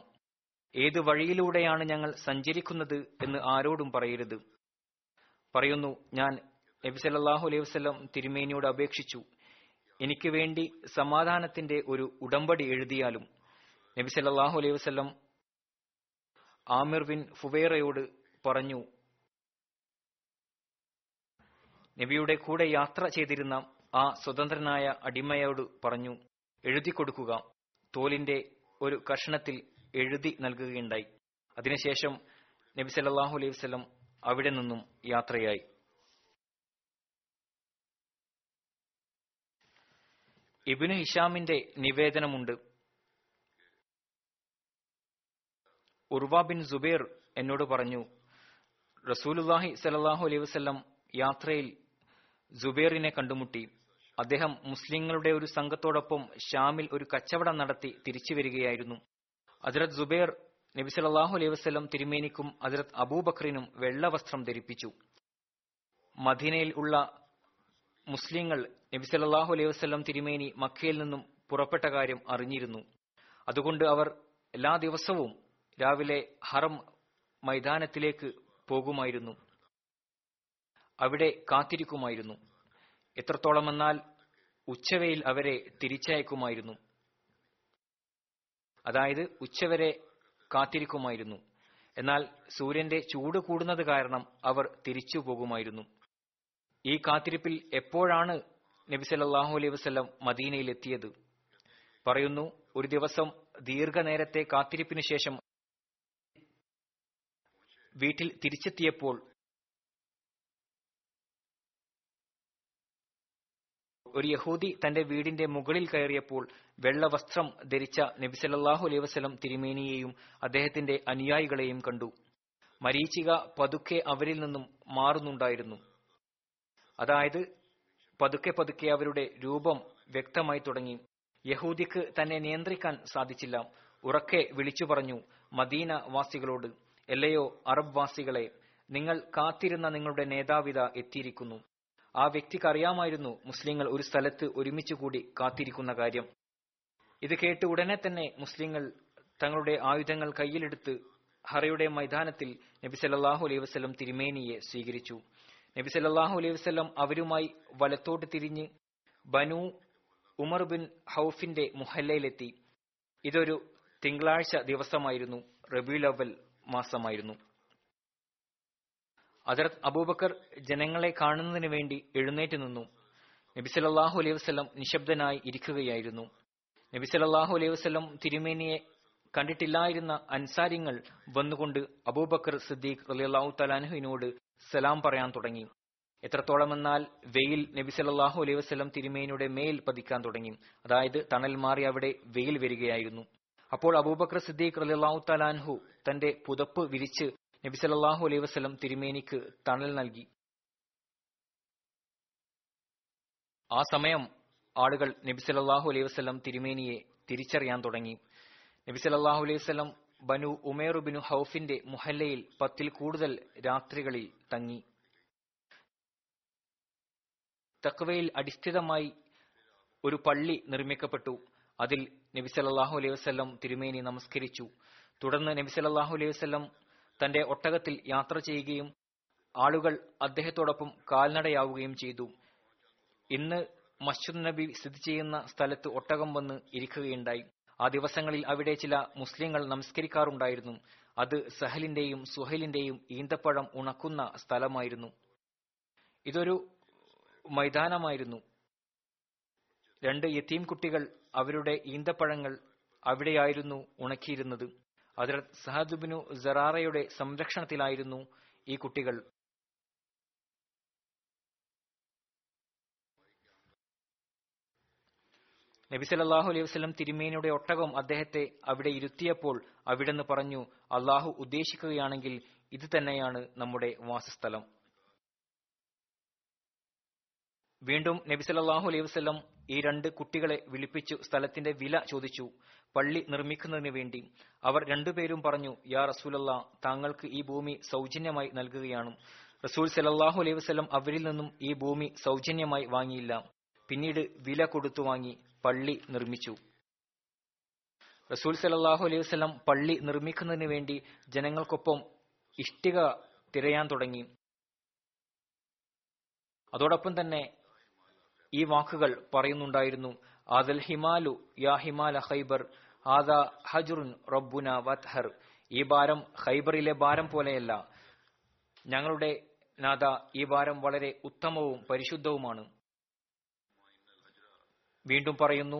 ഏത് വഴിയിലൂടെയാണ് ഞങ്ങൾ സഞ്ചരിക്കുന്നത് എന്ന് ആരോടും പറയരുത്. പറയുന്നു, ഞാൻ നബി സല്ലല്ലാഹു അലൈഹി വസല്ലം തിരുമേനിയോട് അപേക്ഷിച്ചു, എനിക്ക് വേണ്ടി സമാധാനത്തിന്റെ ഒരു ഉടമ്പടി എഴുതിയാലും. നബി സല്ലല്ലാഹു അലൈഹി വസല്ലം ആമിർ ബിൻ ഫുവൈറയോട് പറഞ്ഞു, നബിയുടെ കൂടെ യാത്ര ചെയ്തിരുന്ന ആ സ്വതന്ത്രനായ അടിമയോട് പറഞ്ഞു, എഴുതി കൊടുക്കുക. തോലിന്റെ ഒരു കഷണത്തിൽ എഴുതി നൽകുകയുണ്ടായി. അതിനുശേഷം നബി സല്ലല്ലാഹു അലൈഹി വസല്ലം അവിടെ നിന്നും യാത്രയായി. ഇബ്നു ഹിഷാമിന്റെ നിവേദനമുണ്ട്, ഉർവ ബിൻ സുബൈർ എന്നോട് പറഞ്ഞു, റസൂലുള്ളാഹി സല്ലല്ലാഹു അലൈഹി വസല്ലം യാത്രയിൽ സുബൈറിനെ കണ്ടുമുട്ടി. അദ്ദേഹം മുസ്ലിങ്ങളുടെ ഒരു സംഘത്തോടൊപ്പം ഷാമിൽ ഒരു കച്ചവടം നടത്തി തിരിച്ചു വരികയായിരുന്നു. ഹദ്റത്ത് സുബൈർ നബി സല്ലല്ലാഹു അലൈഹി വസല്ലം തിരുമേനിക്കും ഹദ്റത്ത് അബൂബക്കറിനും വെള്ള വസ്ത്രം ധരിപ്പിച്ചു. മദീനയിൽ ഉള്ള മുസ്ലിങ്ങൾ നബി സല്ലല്ലാഹു അലൈഹി വസല്ലം തിരുമേനി മക്കയിൽ നിന്നും പുറപ്പെട്ട കാര്യം അറിഞ്ഞിരുന്നു. അതുകൊണ്ട് അവർ എല്ലാ ദിവസവും രാവിലെ ഹറം മൈതാനത്തിലേക്ക് പോകുമായിരുന്നു, അവിടെ കാത്തിരിക്കുമായിരുന്നു. എത്രത്തോളമെന്നാൽ ഉച്ചവെയിൽ അവരെ തിരിച്ചയക്കുമായിരുന്നു. അതായത് ഉച്ചവരെ കാത്തിരിക്കുമായിരുന്നു. എന്നാൽ സൂര്യന്റെ ചൂട് കൂടുന്നത് കാരണം അവർ തിരിച്ചു പോകുമായിരുന്നു. ഈ കാത്തിരിപ്പിൽ എപ്പോഴാണ് നബി സല്ലല്ലാഹു അലൈഹി വസല്ലം മദീനയിലെത്തിയത്? പറയുന്നു, ഒരു ദിവസം ദീർഘനേരത്തെ കാത്തിരിപ്പിനു ശേഷം വീട്ടിൽ തിരിച്ചെത്തിയപ്പോൾ ഒരു യഹൂദി തന്റെ വീടിന്റെ മുകളിൽ കയറിയപ്പോൾ വെള്ള വസ്ത്രം ധരിച്ച നബി സല്ലല്ലാഹു അലൈഹി വസല്ലം തിരുമേനിയെയും അദ്ദേഹത്തിന്റെ അനുയായികളെയും കണ്ടു. മരീചിക പതുക്കെ അവരിൽ നിന്നും മാറുന്നുണ്ടായിരുന്നു. അതായത് പതുക്കെ പതുക്കെ അവരുടെ രൂപം വ്യക്തമായി തുടങ്ങി. യഹൂദിക്ക് തന്നെ നിയന്ത്രിക്കാൻ സാധിച്ചില്ല. ഉറക്കെ വിളിച്ചു പറഞ്ഞു മദീന വാസികളോട്, എല്ലയോ അറബ് വാസികളെ, നിങ്ങൾ കാത്തിരുന്ന നിങ്ങളുടെ നേതാവിത എത്തിയിരിക്കുന്നു. ആ വ്യക്തിക്ക് അറിയാമായിരുന്നു മുസ്ലിങ്ങൾ ഒരു സ്ഥലത്ത് ഒരുമിച്ച് കൂടി കാത്തിരിക്കുന്ന കാര്യം. ഇത് കേട്ട് ഉടനെ തന്നെ മുസ്ലിങ്ങൾ തങ്ങളുടെ ആയുധങ്ങൾ കയ്യിലെടുത്ത് ഹറയുടെ മൈതാനത്തിൽ നബി സല്ലല്ലാഹു അലൈഹി വസല്ലം തിരുമേനിയെ സ്വീകരിച്ചു. നബി സല്ലല്ലാഹു അലൈഹി വസല്ലം അവരുമായി വലത്തോട്ട് തിരിഞ്ഞ് ബനു ഉമർ ബിൻ ഹൌഫിന്റെ മുഹല്ലയിലെത്തി. ഇതൊരു തിങ്കളാഴ്ച ദിവസമായിരുന്നു, റബീഉൽ അവൽ മാസമായിരുന്നു. ഹദ്റത്ത് അബൂബക്കർ ജനങ്ങളെ കാണുന്നതിന് വേണ്ടി എഴുന്നേറ്റ് നിന്നു. നബി സല്ലല്ലാഹു അലൈഹി വസല്ലം നിശബ്ദനായി ഇരിക്കുകയായിരുന്നു. നബി സല്ലല്ലാഹു അലൈഹി വസല്ലം തിരുമേനിയെ കണ്ടിട്ടില്ലായിരുന്ന അൻസാരികൾ വന്നുകൊണ്ട് അബൂബക്കർ സിദ്ദീഖ് റളിയല്ലാഹു തആലാ അൻഹുവിനോട് സലാം പറയാൻ തുടങ്ങി. എത്രത്തോളമെന്നാൽ വെയിൽ നബി സല്ലല്ലാഹു അലൈഹി വസല്ലം തിരുമേനിയുടെ മേൽ പതിക്കാൻ തുടങ്ങി. അതായത് തണൽ മാറി അവിടെ വെയിൽ വരികയായിരുന്നു. അപ്പോൾ അബൂബക്കർ സിദ്ദീഖ് റളിയല്ലാഹു തആല അൻഹു തന്റെ പുതപ്പ് വിരിച്ച് നബി സല്ലല്ലാഹു അലൈഹി വസല്ലം തിരുമേനിക്ക് തണൽ നൽകി. ആ സമയം ആളുകൾ നബി സല്ലല്ലാഹു അലൈഹി വസല്ലം തിരുമേനിയെ തിരിച്ചറിയാൻ തുടങ്ങി. നബി സല്ലല്ലാഹു അലൈഹി വസല്ലം ബനു ഉമേർ ബിനു ഹൌഫിന്റെ മുഹല്ലയിൽ 10 കൂടുതൽ രാത്രികളിൽ തങ്ങി. തഖ്വയിൽ അടിസ്ഥാനമായി ഒരു പള്ളി നിർമ്മിക്കപ്പെട്ടു. അതിൽ നബി സല്ലല്ലാഹു അലൈഹി വസല്ലം തിരുമേനി നമസ്കരിച്ചു. തുടർന്ന് നബി സല്ലല്ലാഹു അലൈഹി വസല്ലം തന്റെ ഒട്ടകത്തിൽ യാത്ര ചെയ്യുകയും ആളുകൾ അദ്ദേഹത്തോടൊപ്പം കാൽനടയാവുകയും ചെയ്തു. ഇന്ന് മസ്ജിദ് നബി സ്ഥിതി ചെയ്യുന്ന സ്ഥലത്ത് ഒട്ടകം വന്ന് ഇരിക്കുകയുണ്ടായി. ആ ദിവസങ്ങളിൽ അവിടെ ചില മുസ്ലിങ്ങൾ നമസ്കരിക്കാറുണ്ടായിരുന്നു. അത് സഹലിന്റെയും സുഹലിന്റെയും ഈന്തപ്പഴം ഉണക്കുന്ന സ്ഥലമായിരുന്നു. ഇതൊരു മൈതാനമായിരുന്നു. 2 യതീം കുട്ടികൾ അവരുടെ ഈന്തപ്പഴങ്ങൾ അവിടെയായിരുന്നു ഉണക്കിയിരുന്നത്. ഹദ്റത്ത് സഅദ് ഇബ്നു സറാറയുടെ സംരക്ഷണത്തിലായിരുന്നു ഈ കുട്ടികൾ. നബി സല്ലല്ലാഹു അലൈഹി വസല്ലം തിരുമേനിയുടെ ഒട്ടകം അദ്ദേഹത്തെ അവിടെ ഇരുത്തിയപ്പോൾ അവിടെന്ന് പറഞ്ഞു, അള്ളാഹു ഉദ്ദേശിക്കുകയാണെങ്കിൽ ഇത് തന്നെയാണ് നമ്മുടെ വാസസ്ഥലം. വീണ്ടും നബി സല്ലല്ലാഹു അലൈഹി വസല്ലം ഈ 2 കുട്ടികളെ വിളിപ്പിച്ചു സ്ഥലത്തിന്റെ വില ചോദിച്ചു, പള്ളി നിർമ്മിക്കുന്നതിന് വേണ്ടി. അവർ 2 പേരും പറഞ്ഞു, യാ റസൂലല്ലാഹ്, താങ്കൾക്ക് ഈ ഭൂമി സൗജന്യമായി നൽകുകയാണ്. റസൂൽ സല്ലല്ലാഹു അലൈഹി വസല്ലം അവരിൽ നിന്നും ഈ ഭൂമി സൗജന്യമായി വാങ്ങിയില്ല, പിന്നീട് വില കൊടുത്തു വാങ്ങി പള്ളി നിർമ്മിച്ചു. റസൂൽ സല്ലല്ലാഹു അലൈഹി വസല്ലം പള്ളി നിർമ്മിക്കുന്നതിന് വേണ്ടി ജനങ്ങൾക്കൊപ്പം ഇഷ്ടിക തിരയാൻ തുടങ്ങി. അതോടൊപ്പം തന്നെ ഈ വാക്കുകൾ പറയുന്നുണ്ടായിരുന്നു, ആദൽ ഹിമാലു യാ ഹിമാല ഖൈബർ ആദാ ഹജറുൻ റബ്ബുന വത്ഹർ. ഈ ഭാരം ഖൈബറിലെ ഭാരം പോലെയല്ല, ഞങ്ങളുടെ നാഥ ഈ ഭാരം വളരെ ഉത്തമവും പരിശുദ്ധവുമാണ്. വീണ്ടും പറയുന്നു,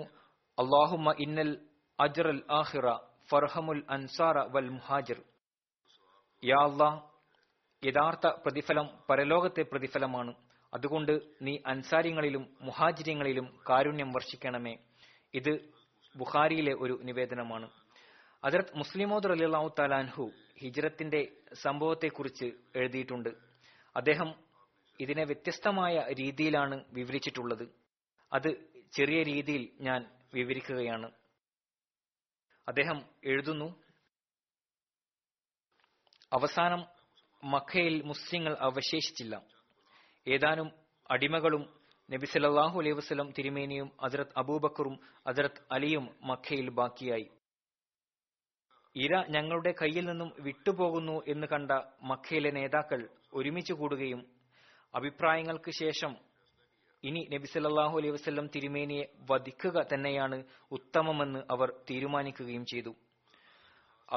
അല്ലാഹുമ്മ ഇന്നൽ അജ്റൽ ആഖിറ ഫർഹമുൽ അൻസാറ വൽ മുഹാജിർ. യാ അല്ലാഹ്, യഥാർത്ഥ പ്രതിഫലം പരലോകത്തെ പ്രതിഫലമാണ്, അതുകൊണ്ട് നീ അൻസാരികളിലും മുഹാജിരികളിലും കാരുണ്യം വർഷിക്കണമേ. ഇത് ബുഖാരിയിലെ ഒരു നിവേദനമാണ്. ഹദ്റത്ത് മുസ്ലിമോദ് റളിയല്ലാഹു തആല അൻഹു ഹിജ്റത്തിന്റെ സംഭവത്തെക്കുറിച്ച് എഴുതിയിട്ടുണ്ട്. അദ്ദേഹം ഇതിനെ വ്യത്യസ്തമായ രീതിയിലാണ് വിവരിച്ചിട്ടുള്ളത്. അത് ചെറിയ രീതിയിൽ ഞാൻ വിവരിക്കുകയാണ്. അദ്ദേഹം എഴുതുന്നു, അവസാനം മക്കയിൽ മുസ്ലിങ്ങൾ അവശേഷിച്ചില്ല. ഏതാനും അടിമകളും നബി സല്ലല്ലാഹു അലൈഹി വസല്ലം തിരുമേനിയും ഹദ്റത്ത് അബൂബക്കറും ഹദ്റത്ത് അലിയും മക്കയിൽ ബാക്കിയായി. ഇര ഞങ്ങളുടെ കയ്യിൽ നിന്നും വിട്ടുപോകുന്നു എന്ന് കണ്ട മക്കയിലെ നേതാക്കൾ ഒരുമിച്ച് കൂടുകയും അഭിപ്രായങ്ങൾക്ക് ശേഷം ഇനി നബി സല്ലല്ലാഹു അലൈഹി വസല്ലം തിരുമേനിയെ വധിക്കുക തന്നെയാണ് ഉത്തമമെന്ന് അവർ തീരുമാനിക്കുകയും ചെയ്തു.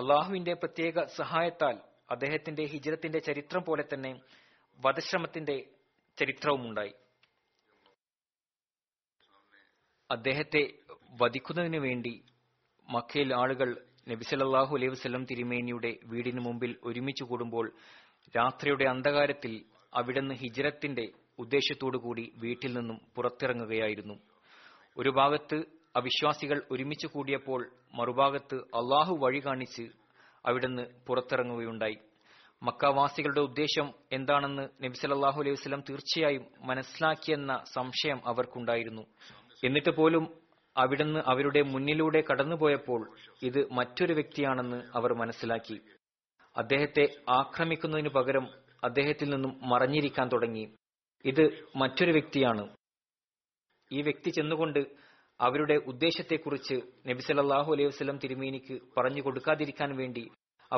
അള്ളാഹുവിന്റെ പ്രത്യേക സഹായത്താൽ അദ്ദേഹത്തിന്റെ ഹിജ്റത്തിന്റെ ചരിത്രം പോലെ തന്നെ വധശ്രമത്തിന്റെ ചരിത്രവുമുണ്ടായി. അദ്ദേഹത്തെ വധിക്കുന്നതിനു വേണ്ടി മക്കയിൽ ആളുകൾ നബി സല്ലല്ലാഹു അലൈഹി വസല്ലം തിരുമേനിയുടെ വീടിന് മുമ്പിൽ ഒരുമിച്ച് കൂടുമ്പോൾ രാത്രിയുടെ അന്ധകാരത്തിൽ അവിടുന്ന് ഹിജ്റത്തിന്റെ ഉദ്ദേശത്തോടുകൂടി വീട്ടിൽ നിന്നും പുറത്തിറങ്ങുകയായിരുന്നു. ഒരു ഭാഗത്ത് അവിശ്വാസികൾ ഒരുമിച്ച് കൂടിയപ്പോൾ മറുഭാഗത്ത് അള്ളാഹു വഴി കാണിച്ച് അവിടുന്ന് പുറത്തിറങ്ങുകയുണ്ടായി. മക്കാവാസികളുടെ ഉദ്ദേശം എന്താണെന്ന് നബി സല്ലല്ലാഹു അലൈഹി വസല്ലം തീർച്ചയായും മനസ്സിലാക്കിയെന്ന സംശയം അവർക്കുണ്ടായിരുന്നു. എന്നിട്ട് പോലും അവിടുന്ന് അവരുടെ മുന്നിലൂടെ കടന്നുപോയപ്പോൾ ഇത് മറ്റൊരു വ്യക്തിയാണെന്ന് അവർ മനസ്സിലാക്കി. അദ്ദേഹത്തെ ആക്രമിക്കുന്നതിനു പകരം അദ്ദേഹത്തിൽ നിന്നും മറഞ്ഞിരിക്കാൻ തുടങ്ങി. ഇത് മറ്റൊരു വ്യക്തിയാണ്. ഈ വ്യക്തി ചെന്നുകൊണ്ട് അവരുടെ ഉദ്ദേശത്തെക്കുറിച്ച് നബി സല്ലല്ലാഹു അലൈഹി വസല്ലം തിരുമേനിക്ക് പറഞ്ഞു കൊടുക്കാതിരിക്കാൻ വേണ്ടി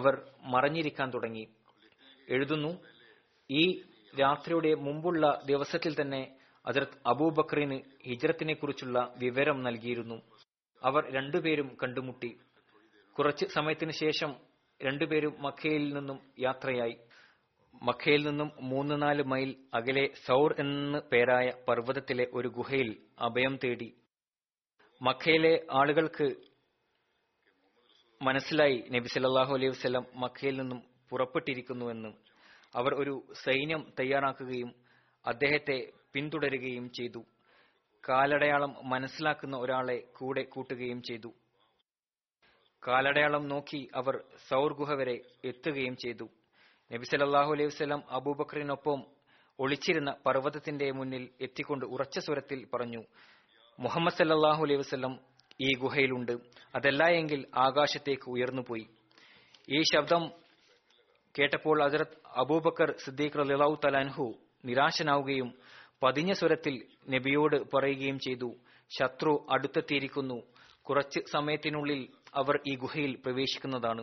അവർ മറഞ്ഞിരിക്കാൻ തുടങ്ങി. എഴുതുന്നു, ഈ രാത്രിയുടെ മുമ്പുള്ള ദിവസത്തിൽ തന്നെ ഹദ്റത്ത് അബൂബക്കറിന് ഹിജ്റത്തിനെ കുറിച്ചുള്ള വിവരം നൽകിയിരുന്നു. അവർ 2 പേരും കണ്ടുമുട്ടി. കുറച്ച് സമയത്തിന് ശേഷം 2 പേരും മക്കയിൽ നിന്നും യാത്രയായി. മക്കയിൽ നിന്നും 3-4 മൈൽ അകലെ സൗർ എന്ന് പേരായ പർവ്വതത്തിലെ ഒരു ഗുഹയിൽ അഭയം തേടി. മക്കയിലെ ആളുകൾക്ക് മനസ്സിലായി നബി സല്ലല്ലാഹു അലൈഹി വസല്ലം മക്കയിൽ നിന്നും പുറപ്പെട്ടിരിക്കുന്നുവെന്ന്. അവർ ഒരു സൈന്യം തയ്യാറാക്കുകയും അദ്ദേഹത്തെ പിന്തുടരുകയും ചെയ്തു. കാലടയാളം മനസ്സിലാക്കുന്ന ഒരാളെ കൂടെ കൂട്ടുകയും ചെയ്തു. കാലടയാളം നോക്കി അവർ സൗർ ഗുഹ വരെ എത്തുകയും ചെയ്തു. നബി സല്ലല്ലാഹു അലൈഹി വസല്ലം അബൂബക്കറിനൊപ്പം ഒളിച്ചിരുന്ന പർവ്വതത്തിന്റെ മുന്നിൽ എത്തിക്കൊണ്ട് ഉറച്ച സ്വരത്തിൽ പറഞ്ഞു, മുഹമ്മദ് സല്ലല്ലാഹു അലൈഹി വസല്ലം ഈ ഗുഹയിലുണ്ട്, അതല്ല എങ്കിൽ ആകാശത്തേക്ക് ഉയർന്നുപോയി. ഈ ശബ്ദം കേട്ടപ്പോൾ ഹസ്രത്ത് അബൂബക്കർ സിദ്ദീഖ് റളിയല്ലാഹു തആല അൻഹു നിരാശനാവുകയും പതിഞ്ഞ സ്വരത്തിൽ നബിയോട് പറയുകയും ചെയ്തു, ശത്രു അടുത്തെത്തിയിരിക്കുന്നു, കുറച്ച് സമയത്തിനുള്ളിൽ അവർ ഈ ഗുഹയിൽ പ്രവേശിക്കുന്നതാണ്.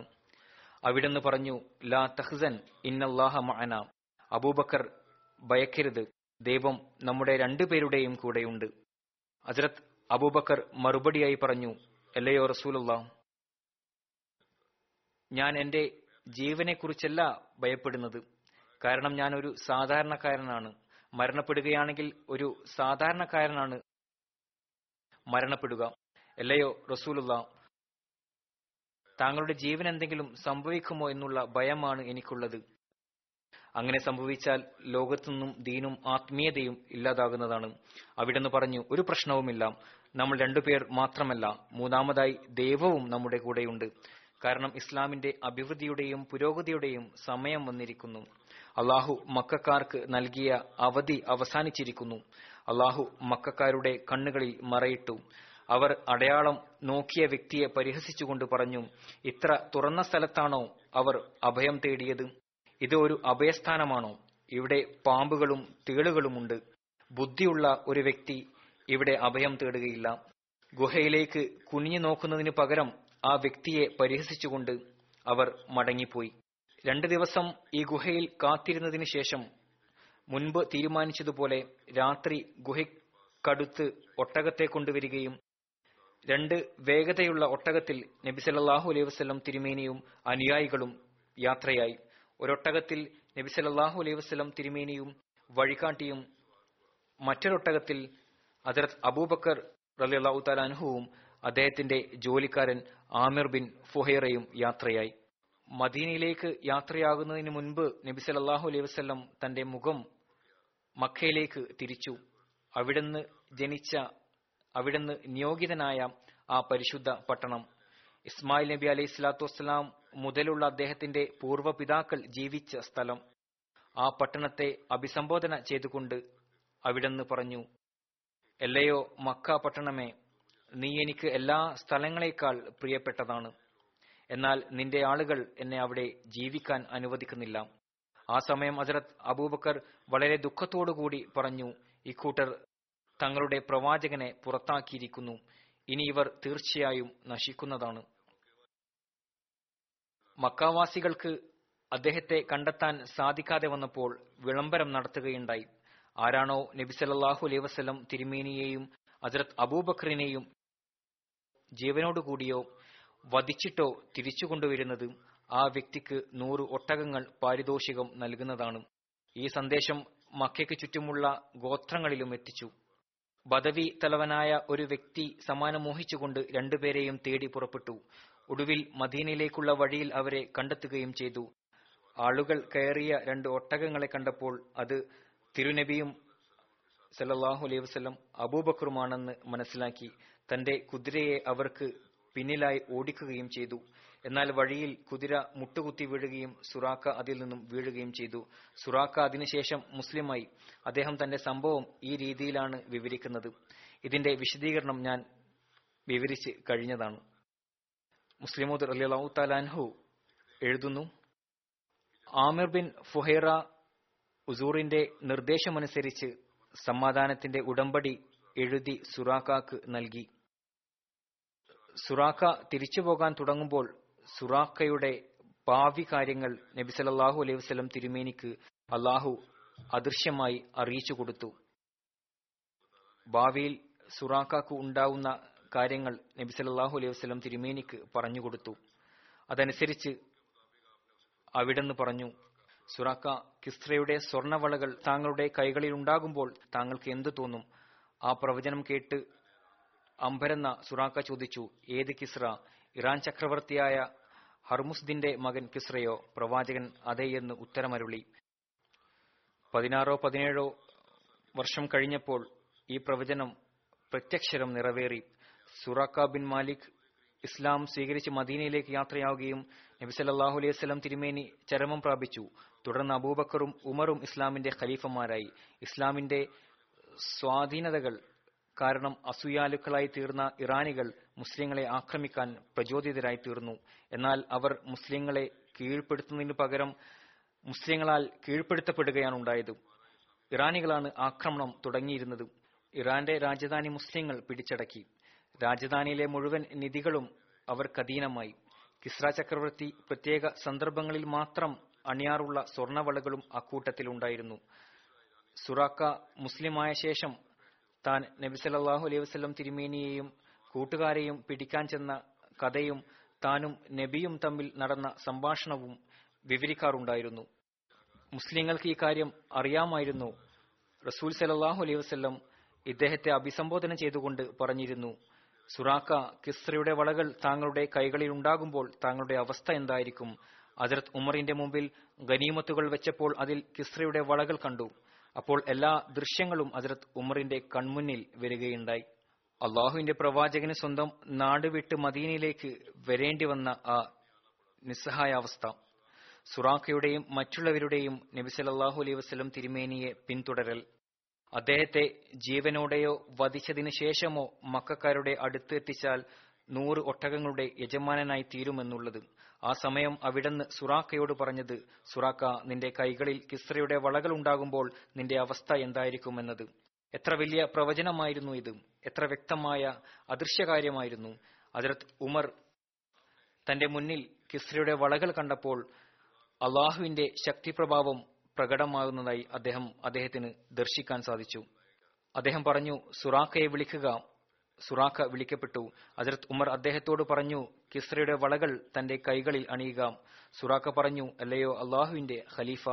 അവിടുന്ന് പറഞ്ഞു, ലാ തഹ്സൻ ഇന്നല്ലാഹ മഅനാ. അബൂബക്കർ, ഭയക്കരുത്, ദൈവം നമ്മുടെ രണ്ടുപേരുടെയും കൂടെയുണ്ട്. ഹസ്രത്ത് അബൂബക്കർ മറുപടിയായി പറഞ്ഞു, അല്ലയോ റസൂലുള്ളാഹ്, ഞാൻ എന്റെ ജീവനെക്കുറിച്ചല്ല ഭയപ്പെടുന്നത്, കാരണം ഞാൻ ഒരു സാധാരണക്കാരനാണ്. മരണപ്പെടുകയാണെങ്കിൽ ഒരു സാധാരണക്കാരനാണ് മരണപ്പെടുക. അല്ലയോ റസൂലുള്ളാഹ്, താങ്കളുടെ ജീവൻ എന്തെങ്കിലും സംഭവിക്കുമോ എന്നുള്ള ഭയമാണ് എനിക്കുള്ളത്. അങ്ങനെ സംഭവിച്ചാൽ ലോകത്തുനിന്നും ദീനും ആത്മീയതയും ഇല്ലാതാകുന്നതാണ്. അവിടെന്ന് പറഞ്ഞു, ഒരു പ്രശ്നവുമില്ല, നമ്മൾ രണ്ടുപേർ മാത്രമല്ല, മൂന്നാമതായി ദൈവവും നമ്മുടെ കൂടെയുണ്ട്. കാരണം ഇസ്ലാമിന്റെ അഭിവൃദ്ധിയുടെയും പുരോഗതിയുടെയും സമയം വന്നിരിക്കുന്നു. അള്ളാഹു മക്കക്കാർക്ക് നൽകിയ അവധി അവസാനിച്ചിരിക്കുന്നു. അള്ളാഹു മക്കക്കാരുടെ കണ്ണുകളിൽ മറയിട്ടു. അവർ അടയാളം നോക്കിയ വ്യക്തിയെ പരിഹസിച്ചുകൊണ്ട് പറഞ്ഞു, ഇത്ര തുറന്ന സ്ഥലത്താണോ അവർ അഭയം തേടിയത്? ഇത് ഒരു അഭയസ്ഥാനമാണോ? ഇവിടെ പാമ്പുകളും തേളുകളുമുണ്ട്. ബുദ്ധിയുള്ള ഒരു വ്യക്തി ഇവിടെ അഭയം തേടുകയില്ല. ഗുഹയിലേക്ക് കുനിഞ്ഞു നോക്കുന്നതിന് പകരം ആ വ്യക്തിയെ പരിഹസിച്ചുകൊണ്ട് അവർ മടങ്ങിപ്പോയി. 2 ദിവസം ഈ ഗുഹയിൽ കാത്തിരുന്നതിന് ശേഷം മുൻപ് തീരുമാനിച്ചതുപോലെ രാത്രി ഗുഹയ്ക്കടുത്ത് ഒട്ടകത്തെ കൊണ്ടുവരികയും 2 വേഗതയുള്ള ഒട്ടകത്തിൽ നബി സല്ലല്ലാഹു അലൈഹി വസല്ലം തിരുമേനിയും അനുയായികളും യാത്രയായി. ഒരൊട്ടകത്തിൽ നബി സല്ലല്ലാഹു അലൈഹി വസല്ലം തിരുമേനിയും വഴികാട്ടിയും, മറ്റൊരൊട്ടകത്തിൽ ഹദ്റത്ത് അബൂബക്കർ റളിയല്ലാഹു തആല അൻഹുവും അദ്ദേഹത്തിന്റെ ജോലിക്കാരൻ ആമിർ ബിൻ ഫുഹൈറയും യാത്രയായി. മദീനയിലേക്ക് യാത്രയാകുന്നതിന് മുൻപ് നബി സല്ലല്ലാഹു അലൈഹി വസല്ലം തന്റെ മുഖം മക്കയിലേക്ക് തിരിച്ചു. അവിടുന്ന് നിയോഗിതനായ ആ പരിശുദ്ധ പട്ടണം, ഇസ്മായിൽ നബി അലൈഹി സ്വലാത്തു വസ്സലാം മുതലുള്ള അദ്ദേഹത്തിന്റെ പൂർവ്വപിതാക്കൾ ജീവിച്ച സ്ഥലം, ആ പട്ടണത്തെ അഭിസംബോധന ചെയ്തുകൊണ്ട് അവിടുന്ന് പറഞ്ഞു, എല്ലയോ മക്ക പട്ടണമേ, നീ എനിക്ക് എല്ലാ സ്ഥലങ്ങളേക്കാൾ പ്രിയപ്പെട്ടതാണ്. എന്നാൽ നിന്റെ ആളുകൾ എന്നെ അവിടെ ജീവിക്കാൻ അനുവദിക്കുന്നില്ല. ആ സമയം ഹസ്രത്ത് അബൂബക്കർ വളരെ ദുഃഖത്തോടുകൂടി പറഞ്ഞു, ഇക്കൂട്ടർ തങ്ങളുടെ പ്രവാചകനെ പുറത്താക്കിയിരിക്കുന്നു, ഇനി ഇവർ തീർച്ചയായും നശിക്കുന്നതാണ്. മക്കാവാസികൾക്ക് അദ്ദേഹത്തെ കണ്ടെത്താൻ സാധിക്കാതെ വന്നപ്പോൾ വിളംബരം നടത്തുകയുണ്ടായി. ആരാണോ നബി സല്ലല്ലാഹു അലൈഹി വസല്ലം തിരുമേനിയെയും ഹസ്രത്ത് അബൂബക്കറിനെയും ജീവനോടുകൂടിയോ വധിച്ചിട്ടോ തിരിച്ചു കൊണ്ടുവരുന്നത്, ആ വ്യക്തിക്ക് 100 ഒട്ടകങ്ങൾ പാരിതോഷികം നൽകുന്നതാണ്. ഈ സന്ദേശം മക്കയ്ക്ക് ചുറ്റുമുള്ള ഗോത്രങ്ങളിലും എത്തിച്ചു. ബദവി തലവനായ ഒരു വ്യക്തി സമാനമോഹിച്ചുകൊണ്ട് 2 പേരെയും തേടി പുറപ്പെട്ടു. ഒടുവിൽ മദീനയിലേക്കുള്ള വഴിയിൽ അവരെ കണ്ടെത്തുകയും ചെയ്തു. ആളുകൾ കയറിയ 2 ഒട്ടകങ്ങളെ കണ്ടപ്പോൾ അത് തിരുനബിയും സല്ലല്ലാഹു അലൈഹി വസല്ലം അബൂബക്കറുമാണെന്ന് മനസ്സിലാക്കി. തന്റെ കുതിരയെ അവർക്ക് പിന്നിലായി ഓടിക്കുകയും ചെയ്തു. എന്നാൽ വഴിയിൽ കുതിര മുട്ടുകുത്തി വീഴുകയും സുറാക്ക അതിൽ നിന്നും വീഴുകയും ചെയ്തു. സുറാക്ക അതിനുശേഷം മുസ്ലിമായി. അദ്ദേഹം തന്റെ സംഭവം ഈ രീതിയിലാണ് വിവരിക്കുന്നത്. ഇതിന്റെ വിശദീകരണം ഞാൻ വിവരിച്ച് കഴിഞ്ഞതാണ്. മുസ്ലിമോദ് റളിയല്ലാഹു തആല അൻഹു എഴുതുന്നു, ആമിർ ബിൻ ഫുഹൈറ ഉസൂറിന്റെ നിർദ്ദേശമനുസരിച്ച് സമാധാനത്തിന്റെ ഉടമ്പടി എഴുതി സുറാക്കാക്ക് നൽകി. സുറാക്ക തിരിച്ചു പോകാൻ തുടങ്ങുമ്പോൾ സുറാക്കയുടെ ഭാവി കാര്യങ്ങൾ നബി സല്ലല്ലാഹു അലൈഹി വസല്ലം തിരുമേനിക്ക് അല്ലാഹു അദൃശ്യമായി അറിയിച്ചു കൊടുത്തു. ഭാവിയിൽ സുറാക്കാക്ക് ഉണ്ടാവുന്ന കാര്യങ്ങൾ നബി സല്ലല്ലാഹു അലൈഹി വസല്ലം തിരുമേനിക്ക് പറഞ്ഞുകൊടുത്തു. അതനുസരിച്ച് അവിടെന്ന് പറഞ്ഞു, സുറാക്ക, കിസ്രയുടെ സ്വർണവളകൾ താങ്കളുടെ കൈകളിൽ ഉണ്ടാകുമ്പോൾ താങ്കൾക്ക് എന്തു തോന്നും? ആ പ്രവചനം കേട്ട് അമ്പരന്ന സുറാക്ക ചോദിച്ചു, ഏത് കിസ്ര? ഇറാൻ ചക്രവർത്തിയായ ഹർമുസ്ദിന്റെ മകൻ കിസ്രയോ? പ്രവാചകൻ അതേ എന്ന് ഉത്തരമരുളി. 16 17 വർഷം കഴിഞ്ഞപ്പോൾ ഈ പ്രവചനം പ്രത്യക്ഷരം നിറവേറി. സുറാഖ ബിൻ മാലിക് ഇസ്ലാം സ്വീകരിച്ച് മദീനയിലേക്ക് യാത്രയാവുകയും നബി സല്ലല്ലാഹു അലൈഹി വസല്ലം തിരുമേനി ചരമം പ്രാപിച്ചു. തുടർന്ന് അബൂബക്കറും ഉമറും ഇസ്ലാമിന്റെ ഖലീഫമാരായി. ഇസ്ലാമിന്റെ സ്വാധീനതകൾ കാരണം അസൂയാലുക്കളായി തീർന്ന ഇറാനികൾ മുസ്ലിങ്ങളെ ആക്രമിക്കാൻ പ്രചോദിതരായി തീർന്നു. എന്നാൽ അവർ മുസ്ലിങ്ങളെ കീഴ്പ്പെടുത്തുന്നതിനു പകരം മുസ്ലിങ്ങളാൽ കീഴ്പ്പെടുത്തപ്പെടുകയാണ് ഉണ്ടായത്. ഇറാനികളാണ് ആക്രമണം തുടങ്ങിയിരുന്നത്. ഇറാന്റെ രാജധാനി മുസ്ലിങ്ങൾ പിടിച്ചടക്കി. രാജധാനിയിലെ മുഴുവൻ നിധികളും അവർക്കധീനമായി. കിസ്ര ചക്രവർത്തി പ്രത്യേക സന്ദർഭങ്ങളിൽ മാത്രം അണിയാറുള്ള സ്വർണവളകളും അക്കൂട്ടത്തിലുണ്ടായിരുന്നു. സുറാക്ക മുസ്ലിമായ ശേഷം താൻ നബി സല്ലല്ലാഹു അലൈഹി വസല്ലം തിരുമേനിയെയും കൂട്ടുകാരെയും പിടിക്കാൻ ചെന്ന കഥയും താനും നബിയും തമ്മിൽ നടന്ന സംഭാഷണവും വിവരിക്കാറുണ്ടായിരുന്നു. മുസ്ലിങ്ങൾക്ക് ഈ കാര്യം അറിയാമായിരുന്നു. റസൂൽ സല്ലല്ലാഹു അലൈഹി വസല്ലം ഇദ്ദേഹത്തെ അഭിസംബോധന ചെയ്തുകൊണ്ട് പറഞ്ഞിരുന്നു, സുറാക്ക, കിസ്രയുടെ വളകൾ താങ്കളുടെ കൈകളിൽ ഉണ്ടാകുമ്പോൾ താങ്കളുടെ അവസ്ഥ എന്തായിരിക്കും? ഹദ്റത്ത് ഉമറിന്റെ മുമ്പിൽ ഗനീമത്തുകൾ വെച്ചപ്പോൾ അതിൽ കിസ്രയുടെ വളകൾ കണ്ടു. അപ്പോൾ എല്ലാ ദൃശ്യങ്ങളും ഹദ്റത്ത് ഉമറിന്റെ കൺമുന്നിൽ വരികയുണ്ടായി. അള്ളാഹുവിന്റെ പ്രവാചകന് സ്വന്തം നാട് വിട്ട് മദീനയിലേക്ക് വരേണ്ടി വന്ന ആ നിസ്സഹായാവസ്ഥ. സുറാഖയുടെയും മറ്റുള്ളവരുടെയും നബി സല്ലല്ലാഹു അലൈഹി വസല്ലം തിരുമേനിയെ പിന്തുടരൽ, അദ്ദേഹത്തെ ജീവനോടെയോ വധിച്ചതിനു ശേഷമോ മക്കക്കാരുടെ അടുത്ത് എത്തിച്ചാൽ 100 ഒട്ടകങ്ങളുടെ യജമാനനായി തീരുമെന്നുള്ളത്. ആ സമയം അവിടുന്ന് സുറാഖയോട് പറഞ്ഞത്, സുറാക്ക, നിന്റെ കൈകളിൽ കിസ്രയുടെ വളകൾ ഉണ്ടാകുമ്പോൾ നിന്റെ അവസ്ഥ എന്തായിരിക്കുമെന്നത്. എത്ര വലിയ പ്രവചനമായിരുന്നു ഇത്! എത്ര വ്യക്തമായ അദൃശ്യകാര്യമായിരുന്നു! ഹദ്റത്ത് ഉമർ തന്റെ മുന്നിൽ കിസ്രയുടെ വളകൾ കണ്ടപ്പോൾ അള്ളാഹുവിന്റെ ശക്തിപ്രഭാവം പ്രകടമാകുന്നതായി അദ്ദേഹത്തിന് ദർശിക്കാൻ സാധിച്ചു. അദ്ദേഹം പറഞ്ഞു, സുറാഖയെ വിളിക്കുക. സുറാഖ വിളിക്കപ്പെട്ടു. ഹദ്റത്ത് ഉമർ അദ്ദേഹത്തോട് പറഞ്ഞു, കിസ്രയുടെ വളകൾ തന്റെ കൈകളിൽ അണിയുക. സുറാഖ പറഞ്ഞു, അല്ലയോ അള്ളാഹുവിന്റെ ഖലീഫ,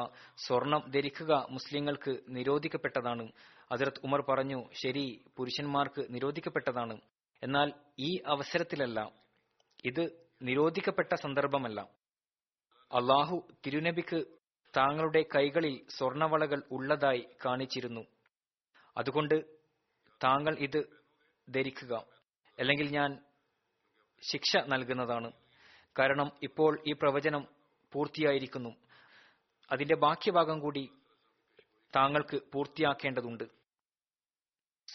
സ്വർണം ധരിക്കുക മുസ്ലിങ്ങൾക്ക് നിരോധിക്കപ്പെട്ടതാണ്. ഹദ്റത്ത് ഉമർ പറഞ്ഞു, ശരി, പുരുഷന്മാർക്ക് നിരോധിക്കപ്പെട്ടതാണ്. എന്നാൽ ഈ അവസരത്തിലല്ല, ഇത് നിരോധിക്കപ്പെട്ട സന്ദർഭമല്ല. അള്ളാഹു തിരുനബിക്ക് താങ്കളുടെ കൈകളിൽ സ്വർണവളകൾ ഉള്ളതായി കാണിച്ചിരുന്നു. അതുകൊണ്ട് താങ്കൾ ഇത് ധരിക്കുക, അല്ലെങ്കിൽ ഞാൻ ശിക്ഷ നൽകുന്നതാണ്. കാരണം ഇപ്പോൾ ഈ പ്രവചനം പൂർത്തിയായിരിക്കുന്നു. അതിന്റെ ബാക്കിഭാഗം കൂടി താങ്കൾക്ക് പൂർത്തിയാക്കേണ്ടതുണ്ട്.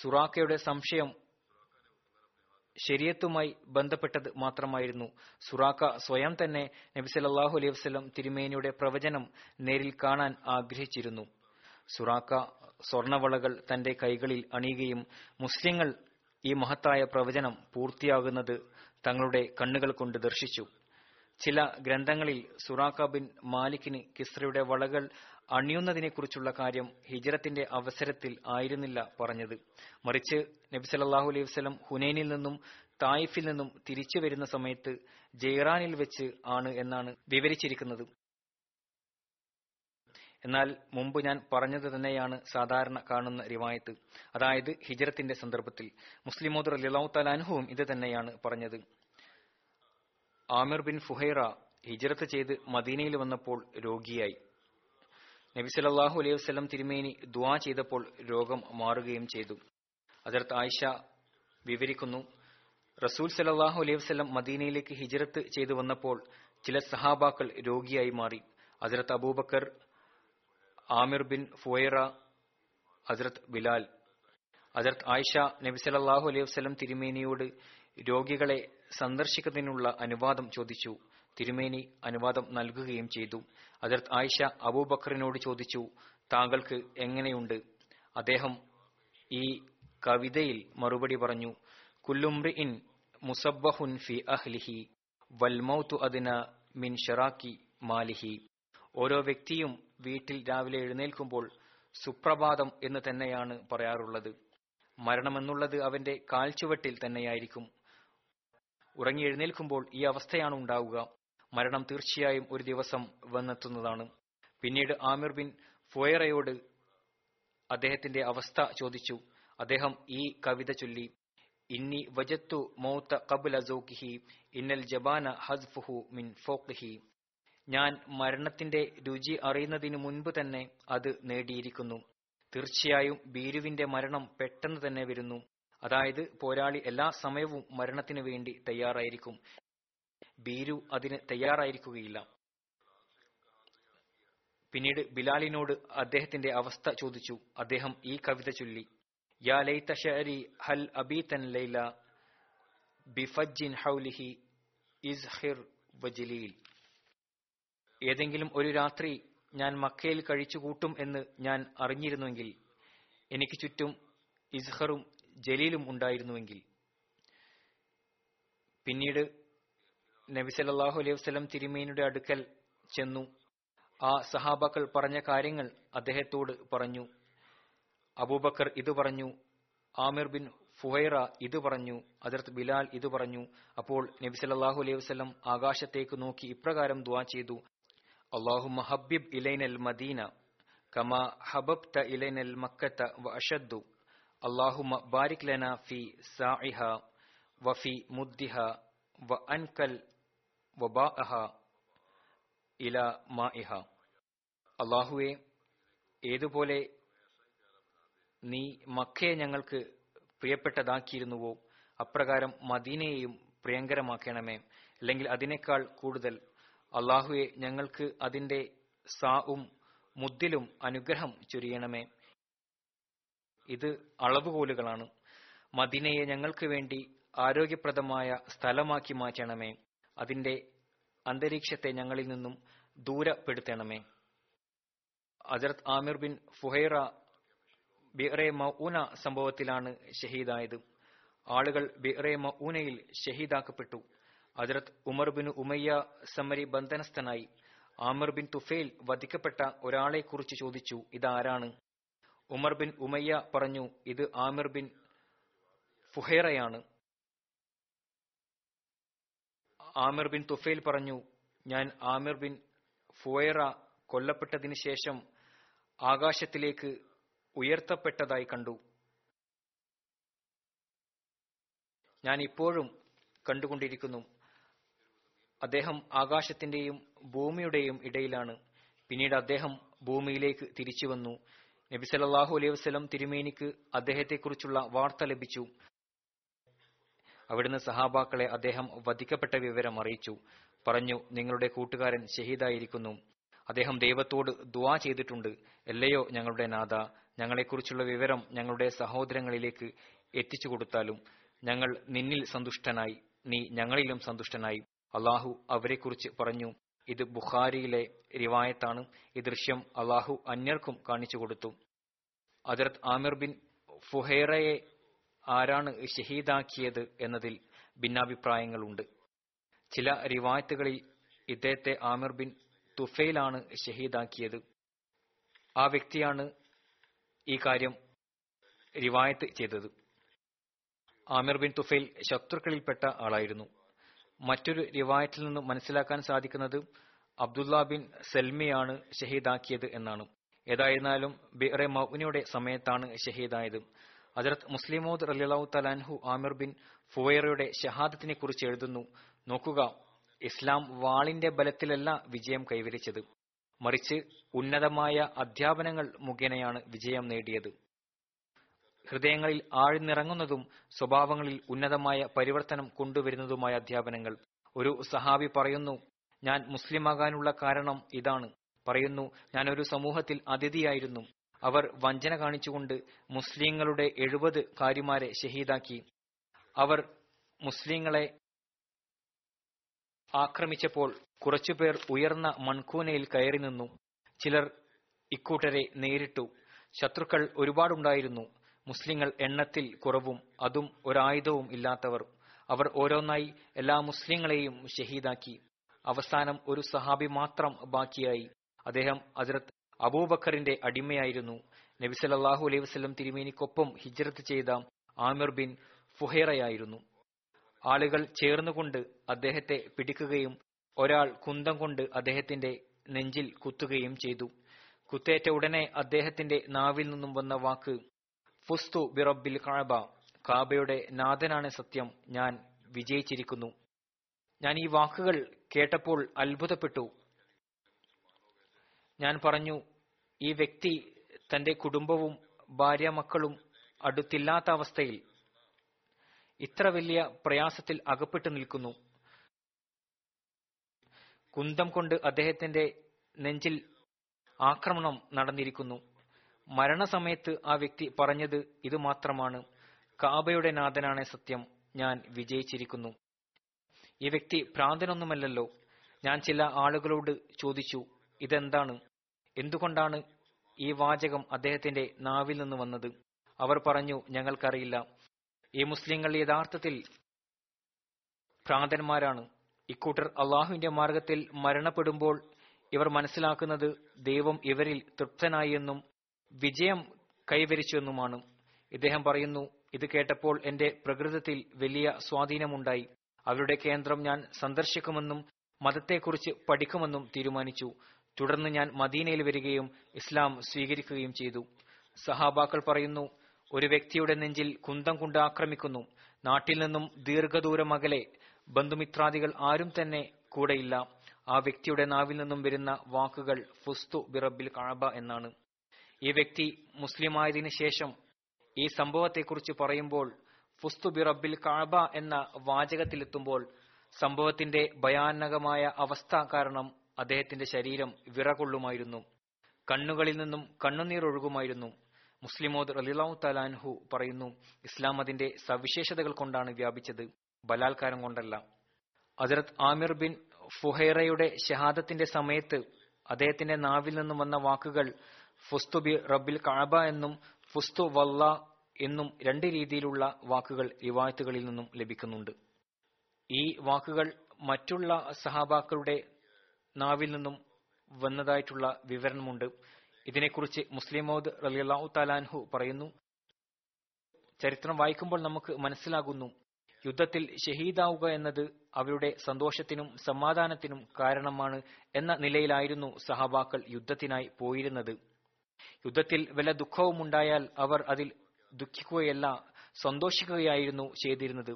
സുറാഖയുടെ സംശയം ശരീഅത്തുമായി ബന്ധപ്പെട്ടത് മാത്രമായിരുന്നു. സുറാഖ സ്വയം തന്നെ നബി സല്ലല്ലാഹു അലൈഹി വസല്ലം തിരുമേനിയുടെ പ്രവചനം നേരിൽ കാണാൻ ആഗ്രഹിച്ചിരുന്നു. സുറാഖ സ്വർണവളകൾ തന്റെ കൈകളിൽ അണിയുകയും മുസ്ലിങ്ങൾ ഈ മഹത്തായ പ്രവചനം പൂർത്തിയാകുന്നത് തങ്ങളുടെ കണ്ണുകൾ കൊണ്ട് ദർശിച്ചു. ചില ഗ്രന്ഥങ്ങളിൽ സുറാഖ ബിൻ മാലിക്കിന് കിസ്രയുടെ വളകൾ അണിയുന്നതിനെക്കുറിച്ചുള്ള കാര്യം ഹിജ്റത്തിന്റെ അവസരത്തിൽ ആയിരുന്നില്ല പറഞ്ഞത്. മറിച്ച് നബി സല്ലല്ലാഹു അലൈഹി വസല്ലം ഹുനൈനിൽ നിന്നും തായിഫിൽ നിന്നും തിരിച്ചു വരുന്ന സമയത്ത് ജൈറാനിൽ വെച്ച് ആണ് എന്നാണ് വിവരിച്ചിരിക്കുന്നത്. എന്നാൽ മുമ്പ് ഞാൻ പറഞ്ഞത് തന്നെയാണ് സാധാരണ കാണുന്ന റിവായത്ത്. അതായത് ഹിജ്റത്തിന്റെ സന്ദർഭത്തിൽ മുസ്ലിമോദർ റളിയല്ലാഹു തആല അൻഹുവും ഇത് തന്നെയാണ് പറഞ്ഞത്. ആമിർ ബിൻ ഫുഹൈറ ഹിജ്റത്ത് ചെയ്ത് മദീനയിൽ വന്നപ്പോൾ രോഗിയായി. നബി സല്ലല്ലാഹു അലൈഹി വസല്ലം തിരുമേനി ദുആ ചെയ്തപ്പോൾ രോഗം മാറുകയും ചെയ്തു. ഹദ്റത്ത് ആയിഷ വിവരിക്കുന്നു, റസൂൽ സല്ലല്ലാഹു അലൈഹി വസല്ലം മദീനയിലേക്ക് ഹിജ്റത്ത് ചെയ്തു വന്നപ്പോൾ ചില സഹാബാക്കൾ രോഗിയായി മാറി. ഹദ്റത്ത് അബൂബക്കർ, ആമിർ ബിൻ ഫുഹൈറ, ഹദ്റത്ത് ബിലാൽ. ഹദ്റത്ത് ആയിഷ നബി സല്ലല്ലാഹു അലൈഹി വസല്ലം തിരുമേനിയോട് രോഗികളെ സന്ദർശിക്കുന്നതിനുള്ള അനുവാദം ചോദിച്ചു. തിരുമേനി അനുവാദം നൽകുകയും ചെയ്തു. ഹദ്റത്ത് ആയിഷ അബൂബക്കറിനോട് ചോദിച്ചു, താങ്കൾക്ക് എങ്ങനെയുണ്ട്? അദ്ദേഹം ഈ കവിതയിൽ മറുപടി പറഞ്ഞു, കുല്ലുംറിഇൻ മുസബ്ബഹുൻ ഫി അഹ്ലിഹി വൽ മൗതു അദ്നാ മിൻ ശറാക്കി മാലിഹി. ഓരോ വ്യക്തിയും വീട്ടിൽ രാവിലെ എഴുന്നേൽക്കുമ്പോൾ സുപ്രഭാതം എന്ന് തന്നെയാണ് പറയാറുള്ളത്. മരണമെന്നുള്ളത് അവന്റെ കാൽച്ചുവട്ടിൽ തന്നെയായിരിക്കും. ഉറങ്ങി എഴുന്നേൽക്കുമ്പോൾ ഈ അവസ്ഥയാണ് ഉണ്ടാവുക. മരണം തീർച്ചയായും ഒരു ദിവസം വന്നെത്തുന്നതാണ്. പിന്നീട് ആമിർ ബിൻ ഫുഹൈറയോട് അദ്ദേഹത്തിന്റെ അവസ്ഥ ചോദിച്ചു. അദ്ദേഹം ഈ കവിത ചൊല്ലി, ഇന്നി വജത്തു മൗത ഖബ്ല സൗഖിഹി ഇന്നൽ ജബാന ഹസ്ഫുഹു മിൻ ഫൗഖിഹി. ഞാൻ മരണത്തിന്റെ രുചി അറിയുന്നതിന് മുൻപ് തന്നെ അത് നേടിയിരിക്കുന്നു. തീർച്ചയായും ഭീരുവിന്റെ മരണം പെട്ടെന്ന് തന്നെ വരുന്നു. അതായത് പോരാളി എല്ലാ സമയവും മരണത്തിനു വേണ്ടി തയ്യാറായിരിക്കും. ഭീരു അതിന് തയ്യാറായിരിക്കുകയില്ല. പിന്നീട് ബിലാലിനോട് അദ്ദേഹത്തിന്റെ അവസ്ഥ ചോദിച്ചു. അദ്ദേഹം ഈ കവിത ചൊല്ലി: യാ ലൈത ശഅരി ഹൽ അബീതൻ ലൈല ബിഫജ്ജിൻ ഹൗലിഹി ഇസ്ഹിർ വജലീൽ. ഏതെങ്കിലും ഒരു രാത്രി ഞാൻ മക്കയിൽ കഴിച്ചുകൂട്ടും എന്ന് ഞാൻ അറിഞ്ഞിരുന്നുവെങ്കിൽ, എനിക്ക് ചുറ്റും ഇസ്ഹറും ജലീലും ഉണ്ടായിരുന്നുവെങ്കിൽ. പിന്നീട് നബി സല്ലല്ലാഹു അലൈഹി വസല്ലം തിരുമേനിയുടെ അടുക്കൽ ചെന്നു ആ സഹാബാക്കൾ പറഞ്ഞ കാര്യങ്ങൾ അദ്ദേഹത്തോട് പറഞ്ഞു. അബൂബക്കർ ഇത് പറഞ്ഞു, ആമിർ ബിൻ ഫുഹൈറ ഇത് പറഞ്ഞു, ഹദ്റത്ത് ബിലാൽ ഇത് പറഞ്ഞു. അപ്പോൾ നബി സല്ലല്ലാഹു അലൈഹി വസല്ലം ആകാശത്തേക്ക് നോക്കി ഇപ്രകാരം ദുആ ചെയ്തു: അല്ലാഹുമ്മ ഹബ്ബിബ് ഇലൈനൽ മദീന കമാ ഹബ്ബത ഇലൈനൽ മക്കത വഅശദ്ദു അല്ലാഹുമ്മ ബാരിക് ലനാ ഫീ സാഇഹാ വഫീ മുദ്ദിഹാ വഅൻകൽ വബാഅഹാ ഇലാ മാഇഹാ. അല്ലാഹുവേ, ഏതുപോലെ നീ മക്കയെ ഞങ്ങൾക്ക് പ്രിയപ്പെട്ടതാക്കിയിരുന്നുവോ അപ്രകാരം മദീനയെയും പ്രിയങ്കരമാക്കണമേ, അല്ലെങ്കിൽ അതിനേക്കാൾ കൂടുതൽ. അല്ലാഹുവെ, ഞങ്ങൾക്ക് അതിന്റെ സാഉം മുദ്ദിലും അനുഗ്രഹം ചൊരിയണമേ. ഇത് അളവുകോലുകളാണ്. മദീനയെ ഞങ്ങൾക്ക് വേണ്ടി ആരോഗ്യപ്രദമായ സ്ഥലമാക്കി മാറ്റണമേ, അതിന്റെ അന്തരീക്ഷത്തെ ഞങ്ങളിൽ നിന്നും ദൂരപ്പെടുത്തണമേ. ഹദ്റത്ത് ആമിർ ബിൻ ഫുഹൈറ ബിഅ്റെ മഊന സംഭവത്തിലാണ് ഷഹീദായത്. ആളുകൾ ബിഅ്റെ മഊനയിൽ ഷഹീദാക്കപ്പെട്ടു. ഹദ്റത്ത് ഉമർ ബിൻ ഉമയ്യ സമരി ബന്ധനസ്ഥനായി. ആമിർ ബിൻ തുഫൈൽ വധിക്കപ്പെട്ട ഒരാളെ കുറിച്ച് ചോദിച്ചു, ഇതാരാണ്? ഉമർ ബിൻ ഉമയ്യ പറഞ്ഞു, ഇത് ആമിർ ബിൻ ഫുഹൈറയാണ്. ആമിർ ബിൻ തുഫൈൽ പറഞ്ഞു, ഞാൻ ആമിർ ബിൻ ഫുഹൈറ കൊല്ലപ്പെട്ടതിന് ശേഷം ആകാശത്തിലേക്ക് ഉയർത്തപ്പെട്ടതായി കണ്ടു. ഞാൻ ഇപ്പോഴും കണ്ടുകൊണ്ടിരിക്കുന്നു. അദ്ദേഹം ആകാശത്തിന്റെയും ഭൂമിയുടെയും ഇടയിലാണ്. പിന്നീട് അദ്ദേഹം ഭൂമിയിലേക്ക് തിരിച്ചു വന്നു. നബി സല്ലല്ലാഹു അലൈഹി വസല്ലം തിരുമേനിക്ക് അദ്ദേഹത്തെക്കുറിച്ചുള്ള വാർത്ത ലഭിച്ചു. അവിടുന്ന് സഹാബാക്കളെ അദ്ദേഹം വധിക്കപ്പെട്ട വിവരം അറിയിച്ചു. പറഞ്ഞു, നിങ്ങളുടെ കൂട്ടുകാരൻ ഷഹീദായിരിക്കുന്നു. അദ്ദേഹം ദൈവത്തോട് ദുആ ചെയ്തിട്ടുണ്ട്. എല്ലയോ ഞങ്ങളുടെ നാഥ, ഞങ്ങളെക്കുറിച്ചുള്ള വിവരം ഞങ്ങളുടെ സഹോദരങ്ങളിലേക്ക് എത്തിച്ചു കൊടുത്താലും ഞങ്ങൾ നിന്നിൽ സന്തുഷ്ടനായി, നീ ഞങ്ങളിലും സന്തുഷ്ടനായി. അള്ളാഹു അവരെക്കുറിച്ച് പറഞ്ഞു. ഇത് ബുഖാരിയിലെ റിവായത്താണ്. ഈ ദൃശ്യം അള്ളാഹു അന്യർക്കും കാണിച്ചു കൊടുത്തു. ഹദ്റത്ത് ആമിർ ബിൻ ഫുഹൈറയെ ആരാണ് ഷഹീദാക്കിയത് എന്നതിൽ ഭിന്നാഭിപ്രായങ്ങളുണ്ട്. ചില റിവായത്തുകളിൽ ഇദ്ദേഹത്തെ ആമിർ ബിൻ തുഫൈലാണ് ഷഹീദാക്കിയത്. ആ വ്യക്തിയാണ് ഈ കാര്യം റിവായത്ത് ചെയ്തത്. ആമിർ ബിൻ തുഫൈൽ ശത്രുക്കളിൽപ്പെട്ട ആളായിരുന്നു. മറ്റൊരു റിവായത്തിൽ നിന്നും മനസ്സിലാക്കാൻ സാധിക്കുന്നത് അബ്ദുല്ല ബിൻ സൽമിയാണ് ഷഹീദാക്കിയത് എന്നാണ്. ഏതായിരുന്നാലും ബിഅ്റെ മൗനയുടെ സമയത്താണ് ഷഹീദായത്. ഹദ്റത്ത് മുസ്ലിമോദ് റളിയല്ലാഹു തആല അൻഹു ആമിർ ബിൻ ഫുവൈറയുടെ ഷഹാദത്തിനെ കുറിച്ച് എഴുതുന്നു: നോക്കുക, ഇസ്ലാം വാളിന്റെ ബലത്തിലല്ല വിജയം കൈവരിച്ചത്, മറിച്ച് ഉന്നതമായ അധ്യാപനങ്ങൾ മുഖേനയാണ് വിജയം നേടിയത്. ഹൃദയങ്ങളിൽ ആഴ്ന്നിറങ്ങുന്നതും സ്വഭാവങ്ങളിൽ ഉന്നതമായ പരിവർത്തനം കൊണ്ടുവരുന്നതുമായ അധ്യാപനങ്ങൾ. ഒരു സഹാബി പറയുന്നു, ഞാൻ മുസ്ലിമാകാനുള്ള കാരണം ഇതാണ്. പറയുന്നു, ഞാൻ ഒരു സമൂഹത്തിൽ അതിഥിയായിരുന്നു. അവർ വഞ്ചന കാണിച്ചുകൊണ്ട് മുസ്ലിങ്ങളുടെ 70 കാര്യമാരെ ഷഹീദാക്കി. അവർ മുസ്ലിങ്ങളെ ആക്രമിച്ചപ്പോൾ കുറച്ചുപേർ ഉയർന്ന മൺകൂനയിൽ കയറി നിന്നു. ചിലർ ഇക്കൂട്ടരെ നേരിട്ടു. ശത്രുക്കൾ ഒരുപാടുണ്ടായിരുന്നു. മുസ്ലിങ്ങൾ എണ്ണത്തിൽ കുറവും, അതും ഒരായുധവും ഇല്ലാത്തവർ. അവർ ഓരോന്നായി എല്ലാ മുസ്ലിങ്ങളെയും ഷഹീദാക്കി. അവസാനം ഒരു സഹാബി മാത്രം ബാക്കിയായി. അദ്ദേഹം ഹദ്റത്ത് അബൂബക്കറിന്റെ അടിമയായിരുന്നു. നബി സല്ലല്ലാഹു അലൈഹി വസല്ലം തിരുമേനിക്കൊപ്പം ഹിജ്റത്ത് ചെയ്ത ആമിർ ബിൻ ഫുഹൈറയായിരുന്നു. ആളുകൾ ചേർന്നുകൊണ്ട് അദ്ദേഹത്തെ പിടിക്കുകയും ഒരാൾ കുന്തം കൊണ്ട് അദ്ദേഹത്തിന്റെ നെഞ്ചിൽ കുത്തുകയും ചെയ്തു. കുത്തേറ്റ ഉടനെ അദ്ദേഹത്തിന്റെ നാവിൽ നിന്നും വന്ന വാക്ക് ഫുസ്തു ബിറബ്ബിൽ കഅബ, കാബയുടെ നാഥനാണ് സത്യം, ഞാൻ വിജയിച്ചിരിക്കുന്നു. ഞാൻ ഈ വാക്കുകൾ കേട്ടപ്പോൾ അത്ഭുതപ്പെട്ടു. ഞാൻ പറഞ്ഞു, ഈ വ്യക്തി തന്റെ കുടുംബവും ഭാര്യ മക്കളും അടുത്തില്ലാത്ത അവസ്ഥയിൽ ഇത്ര വലിയ പ്രയാസത്തിൽ അകപ്പെട്ടു നിൽക്കുന്നു. കുന്തം കൊണ്ട് അദ്ദേഹത്തിന്റെ നെഞ്ചിൽ ആക്രമണം നടന്നിരിക്കുന്നു. മരണസമയത്ത് ആ വ്യക്തി പറഞ്ഞത് ഇത് മാത്രമാണ്: കാബയുടെ നാഥനാണ് സത്യം, ഞാൻ വിജയിച്ചിരിക്കുന്നു. ഈ വ്യക്തി ഭ്രാന്തനൊന്നുമല്ലല്ലോ. ഞാൻ ചില ആളുകളോട് ചോദിച്ചു, ഇതെന്താണ്, എന്തുകൊണ്ടാണ് ഈ വാചകം അദ്ദേഹത്തിന്റെ നാവിൽ നിന്ന് വന്നത്? അവർ പറഞ്ഞു, ഞങ്ങൾക്കറിയില്ല. ഈ മുസ്ലിങ്ങൾ യഥാർത്ഥത്തിൽ ഭ്രാന്തന്മാരാണ്. ഇക്കൂട്ടർ അള്ളാഹുവിന്റെ മാർഗത്തിൽ മരണപ്പെടുമ്പോൾ ഇവർ മനസ്സിലാക്കുന്നത് ദൈവം ഇവരിൽ തൃപ്തനായി എന്നും വിജയം കൈവരിച്ചുവെന്നുമാണ്. ഇദ്ദേഹം പറയുന്നു, ഇത് കേട്ടപ്പോൾ എന്റെ പ്രകൃതത്തിൽ വലിയ സ്വാധീനമുണ്ടായി. അവരുടെ കേന്ദ്രം ഞാൻ സന്ദർശിക്കുമെന്നും മതത്തെക്കുറിച്ച് പഠിക്കുമെന്നും തീരുമാനിച്ചു. തുടർന്ന് ഞാൻ മദീനയിൽ വരികയും ഇസ്ലാം സ്വീകരിക്കുകയും ചെയ്തു. സഹാബാക്കൾ പറയുന്നു, ഒരു വ്യക്തിയുടെ നെഞ്ചിൽ കുന്തം കൊണ്ട് ആക്രമിക്കുന്നു. നാട്ടിൽ നിന്നും ദീർഘദൂരം അകലെ ബന്ധുമിത്രാദികൾ ആരും തന്നെ കൂടെയില്ല. ആ വ്യക്തിയുടെ നാവിൽ നിന്നും വരുന്ന വാക്കുകൾ ഫുസ്തു ബിറബിൽ കഅബ എന്നാണ്. ഈ വ്യക്തി മുസ്ലിമായതിനു ശേഷം ഈ സംഭവത്തെക്കുറിച്ച് പറയുമ്പോൾ ഫുസ്തു ബിറബിൽ കഅബ എന്ന വാചകത്തിലെത്തുമ്പോൾ സംഭവത്തിന്റെ ഭയാനകമായ അവസ്ഥ കാരണം അദ്ദേഹത്തിന്റെ ശരീരം വിറകൊള്ളുമായിരുന്നു. കണ്ണുകളിൽ നിന്നും കണ്ണുനീരൊഴുകുമായിരുന്നു. മുസ്ലിമോദ് റളിയല്ലാഹു തആല അൻഹു പറയുന്നു, ഇസ്ലാം അതിന്റെ സവിശേഷതകൾ കൊണ്ടാണ് വ്യാപിച്ചത്, ബലാത്കാരം കൊണ്ടല്ല. ഹസ്രത്ത് ആമിർ ബിൻ ഫുഹൈറയുടെ ഷഹാദത്തിന്റെ സമയത്ത് അദ്ദേഹത്തിന്റെ നാവിൽ നിന്നും വന്ന വാക്കുകൾ ഫുസ്തു ബി റബ്ബിൽ കഅബ എന്നും ഫുസ്തു വല്ല എന്നും രണ്ട് രീതിയിലുള്ള വാക്കുകൾ റിവായത്തുകളിൽ നിന്നും ലഭിക്കുന്നുണ്ട്. ഈ വാക്കുകൾ മറ്റുള്ള സഹാബാക്കളുടെ നാവിൽ നിന്നും വന്നതായിട്ടുള്ള വിവരണമുണ്ട്. ഇതിനെക്കുറിച്ച് മുസ്ലിമോദ് റളിയല്ലാഹു തആല അൻഹു പറയുന്നു, ചരിത്രം വായിക്കുമ്പോൾ നമുക്ക് മനസ്സിലാകുന്നു, യുദ്ധത്തിൽ ഷഹീദാവുക എന്നത് അവരുടെ സന്തോഷത്തിനും സമാധാനത്തിനും കാരണമാണ് എന്ന നിലയിലായിരുന്നു സഹാബാക്കൾ യുദ്ധത്തിനായി പോയിരുന്നത്. യുദ്ധത്തിൽ വല്ല ദുഃഖവും ഉണ്ടായാൽ അവർ അതിൽ ദുഃഖിക്കുകയല്ല, സന്തോഷിക്കുകയായിരുന്നു ചെയ്തിരുന്നത്.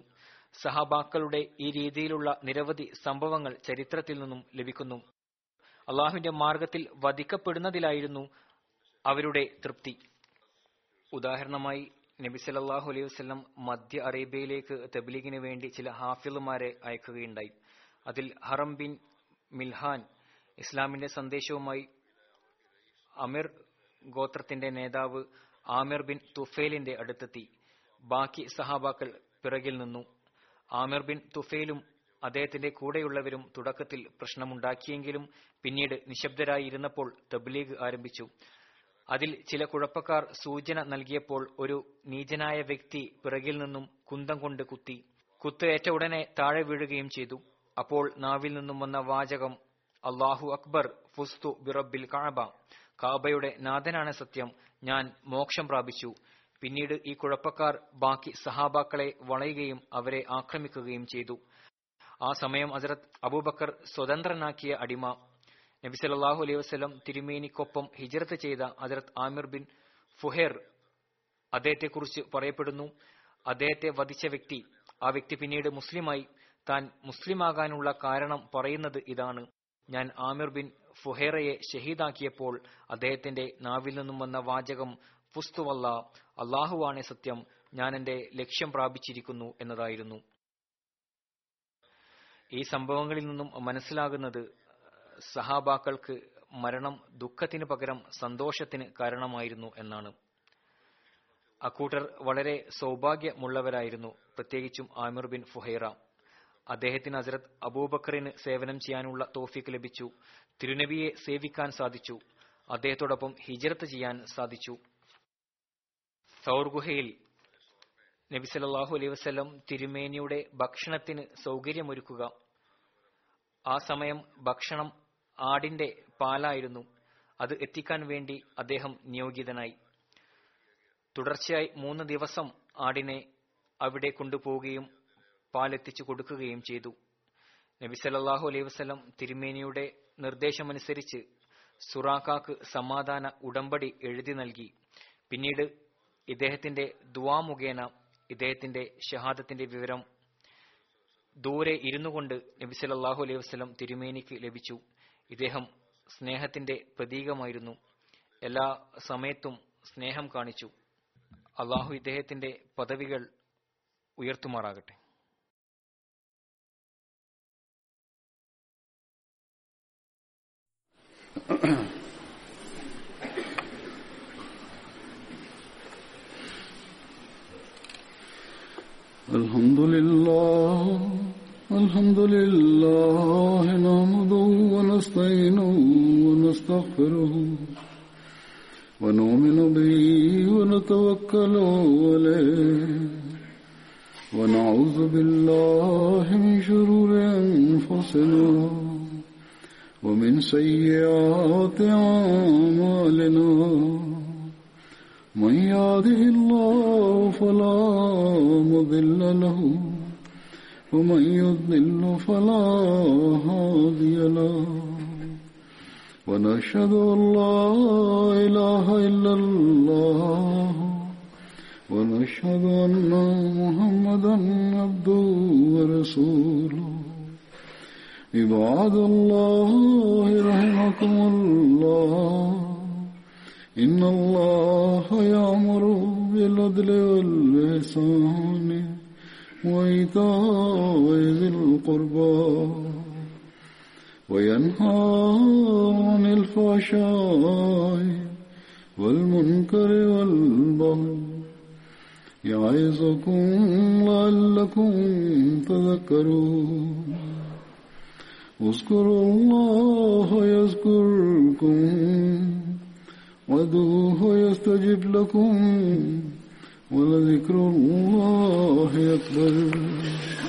സഹാബാക്കളുടെ ഈ രീതിയിലുള്ള നിരവധി സംഭവങ്ങൾ ചരിത്രത്തിൽ നിന്നും ലഭിക്കുന്നു. അള്ളാഹുവിന്റെ മാർഗത്തിൽ വധിക്കപ്പെടുന്നതിലായിരുന്നു അവരുടെ തൃപ്തി. ഉദാഹരണമായി നബി സല്ലല്ലാഹു അലൈഹി വസല്ലം മധ്യ അറേബ്യയിലേക്ക് തബ്ലീഗിന് വേണ്ടി ചില ഹാഫിളുമാരെ അയക്കുകയുണ്ടായി. അതിൽ ഹറം ബിൻ മിൽഹാൻ ഇസ്ലാമിന്റെ സന്ദേശവുമായി അമീർ ഗോത്രത്തിന്റെ നേതാവ് ആമിർ ബിൻ തുഫേലിന്റെ അടുത്തെത്തി. ബാക്കി സഹാബാക്കൾ പിറകിൽ നിന്നു. ആമിർ ബിൻ തുഫേലും അദ്ദേഹത്തിന്റെ കൂടെയുള്ളവരും തുടക്കത്തിൽ പ്രശ്നമുണ്ടാക്കിയെങ്കിലും പിന്നീട് നിശബ്ദരായി ഇരുന്നപ്പോൾ തബ്ലീഗ് ആരംഭിച്ചു. അതിൽ ചില കുഴപ്പക്കാർ സൂചന നൽകിയപ്പോൾ ഒരു നീചനായ വ്യക്തി പിറകിൽ നിന്നും കുന്തം കൊണ്ട് കുത്തി. കുത്തേറ്റ ഉടനെ താഴെ വീഴുകയും ചെയ്തു. അപ്പോൾ നാവിൽ നിന്നും വന്ന വാചകം അല്ലാഹു അക്ബർ, ഫുസ്തു ബിറബ്ബിൽ കഅബ, കാബയുടെ നാഥനാണ് സത്യം, ഞാൻ മോക്ഷം പ്രാപിച്ചു. പിന്നീട് ഈ കുഴപ്പക്കാർ ബാക്കി സഹാബാക്കളെ വളയുകയും അവരെ ആക്രമിക്കുകയും ചെയ്തു. ആ സമയം ഹസ്രത്ത് അബൂബക്കർ സ്വതന്ത്രനാക്കിയ അടിമ നബി സല്ലല്ലാഹു അലൈഹി വസല്ലം തിരുമേനിക്കൊപ്പം ഹിജ്റത്ത് ചെയ്ത ഹസ്രത്ത് ആമിർ ബിൻ ഫുഹൈർ അദ്ദേഹത്തെക്കുറിച്ച് പറയപ്പെടുന്നു, അദ്ദേഹത്തെ വധിച്ച വ്യക്തി. ആ വ്യക്തി പിന്നീട് മുസ്ലിമായി. താൻ മുസ്ലിമാകാനുള്ള കാരണം പറയുന്നത് ഇതാണ്: ഞാൻ ആമിർ ബിൻ ഫുഹൈറയെ ഷഹീദാക്കിയപ്പോൾ അദ്ദേഹത്തിന്റെ നാവിൽ നിന്നും വന്ന വാചകം ഫുസ്തുവല്ല, അള്ളാഹുവാണ് സത്യം, ഞാൻ എന്റെ ലക്ഷ്യം പ്രാപിച്ചിരിക്കുന്നു എന്നതായിരുന്നു. ഈ സംഭവങ്ങളിൽ നിന്നും മനസ്സിലാകുന്നത് സഹാബാക്കൾക്ക് മരണം ദുഃഖത്തിന് പകരം സന്തോഷത്തിന് കാരണമായിരുന്നു എന്നാണ്. അക്കൂട്ടർ വളരെ സൗഭാഗ്യമുള്ളവരായിരുന്നു, പ്രത്യേകിച്ചും ആമിർ ബിൻ ഫുഹൈറ. അദ്ദേഹത്തിന് ഹസ്രത്ത് അബൂബക്കറിന് സേവനം ചെയ്യാനുള്ള തൗഫീഖ് ലഭിച്ചു. തിരുനബിയെ സേവിക്കാൻ സാധിച്ചു. അദ്ദേഹത്തോടൊപ്പം ഹിജ്റത്ത് ചെയ്യാൻ സാധിച്ചു. സൗർ ഗുഹയിൽ നബി സല്ലല്ലാഹു അലൈഹി വസല്ലം തിരുമേനിയുടെ ഭക്ഷണത്തിന് സൗകര്യമൊരുക്കുക. ആ സമയം ഭക്ഷണം ആടിന്റെ പാലായിരുന്നു. അത് എത്തിക്കാൻ വേണ്ടി അദ്ദേഹം നിയോഗിതനായി. തുടർച്ചയായി 3 ദിവസം ആടിനെ അവിടെ കൊണ്ടുപോവുകയും പാലെത്തിച്ചു കൊടുക്കുകയും ചെയ്തു. നബി സല്ലല്ലാഹു അലൈഹി വസല്ലം തിരുമേനിയുടെ നിർദ്ദേശമനുസരിച്ച് സുറാഖാക്ക് സമാധാന ഉടമ്പടി എഴുതി നൽകി. പിന്നീട് ഇദ്ദേഹത്തിന്റെ ദുആ മുഖേന ഇദ്ദേഹത്തിന്റെ ഷഹാദത്തിന്റെ വിവരം ദൂരെ ഇരുന്നു കൊണ്ട് നബി സല്ലല്ലാഹു അലൈഹി വസല്ലം തിരുമേനിക്ക് ലഭിച്ചു. ഇദ്ദേഹം സ്നേഹത്തിന്റെ പ്രതീകമായിരുന്നു. എല്ലാ സമയത്തും സ്നേഹം കാണിച്ചു. അള്ളാഹു ഇദ്ദേഹത്തിന്റെ പദവികൾ ഉയർത്തുമാറാകട്ടെ. الحمد لله نحمده ونستعينه ونستغفره ونؤمن به ونتوكل عليه ونعوذ بالله من شرور أنفسنا ومن سيئات أعمالنا من يهده الله فلا مضل له ومن يضلل فلا هادي له ونشهد أن لا إله إلا الله ونشهد أن محمدا عبده ورسوله عباد الله رحمكم الله إن الله يأمر بالعدل والإحسان وإيتاء ذي القربى وينهى عن الفحشاء والمنكر والبغي يعظكم لعلكم تذكرون اذكروا الله يذكركم وادعوه يستجب لكم ولذكر الله أكبر.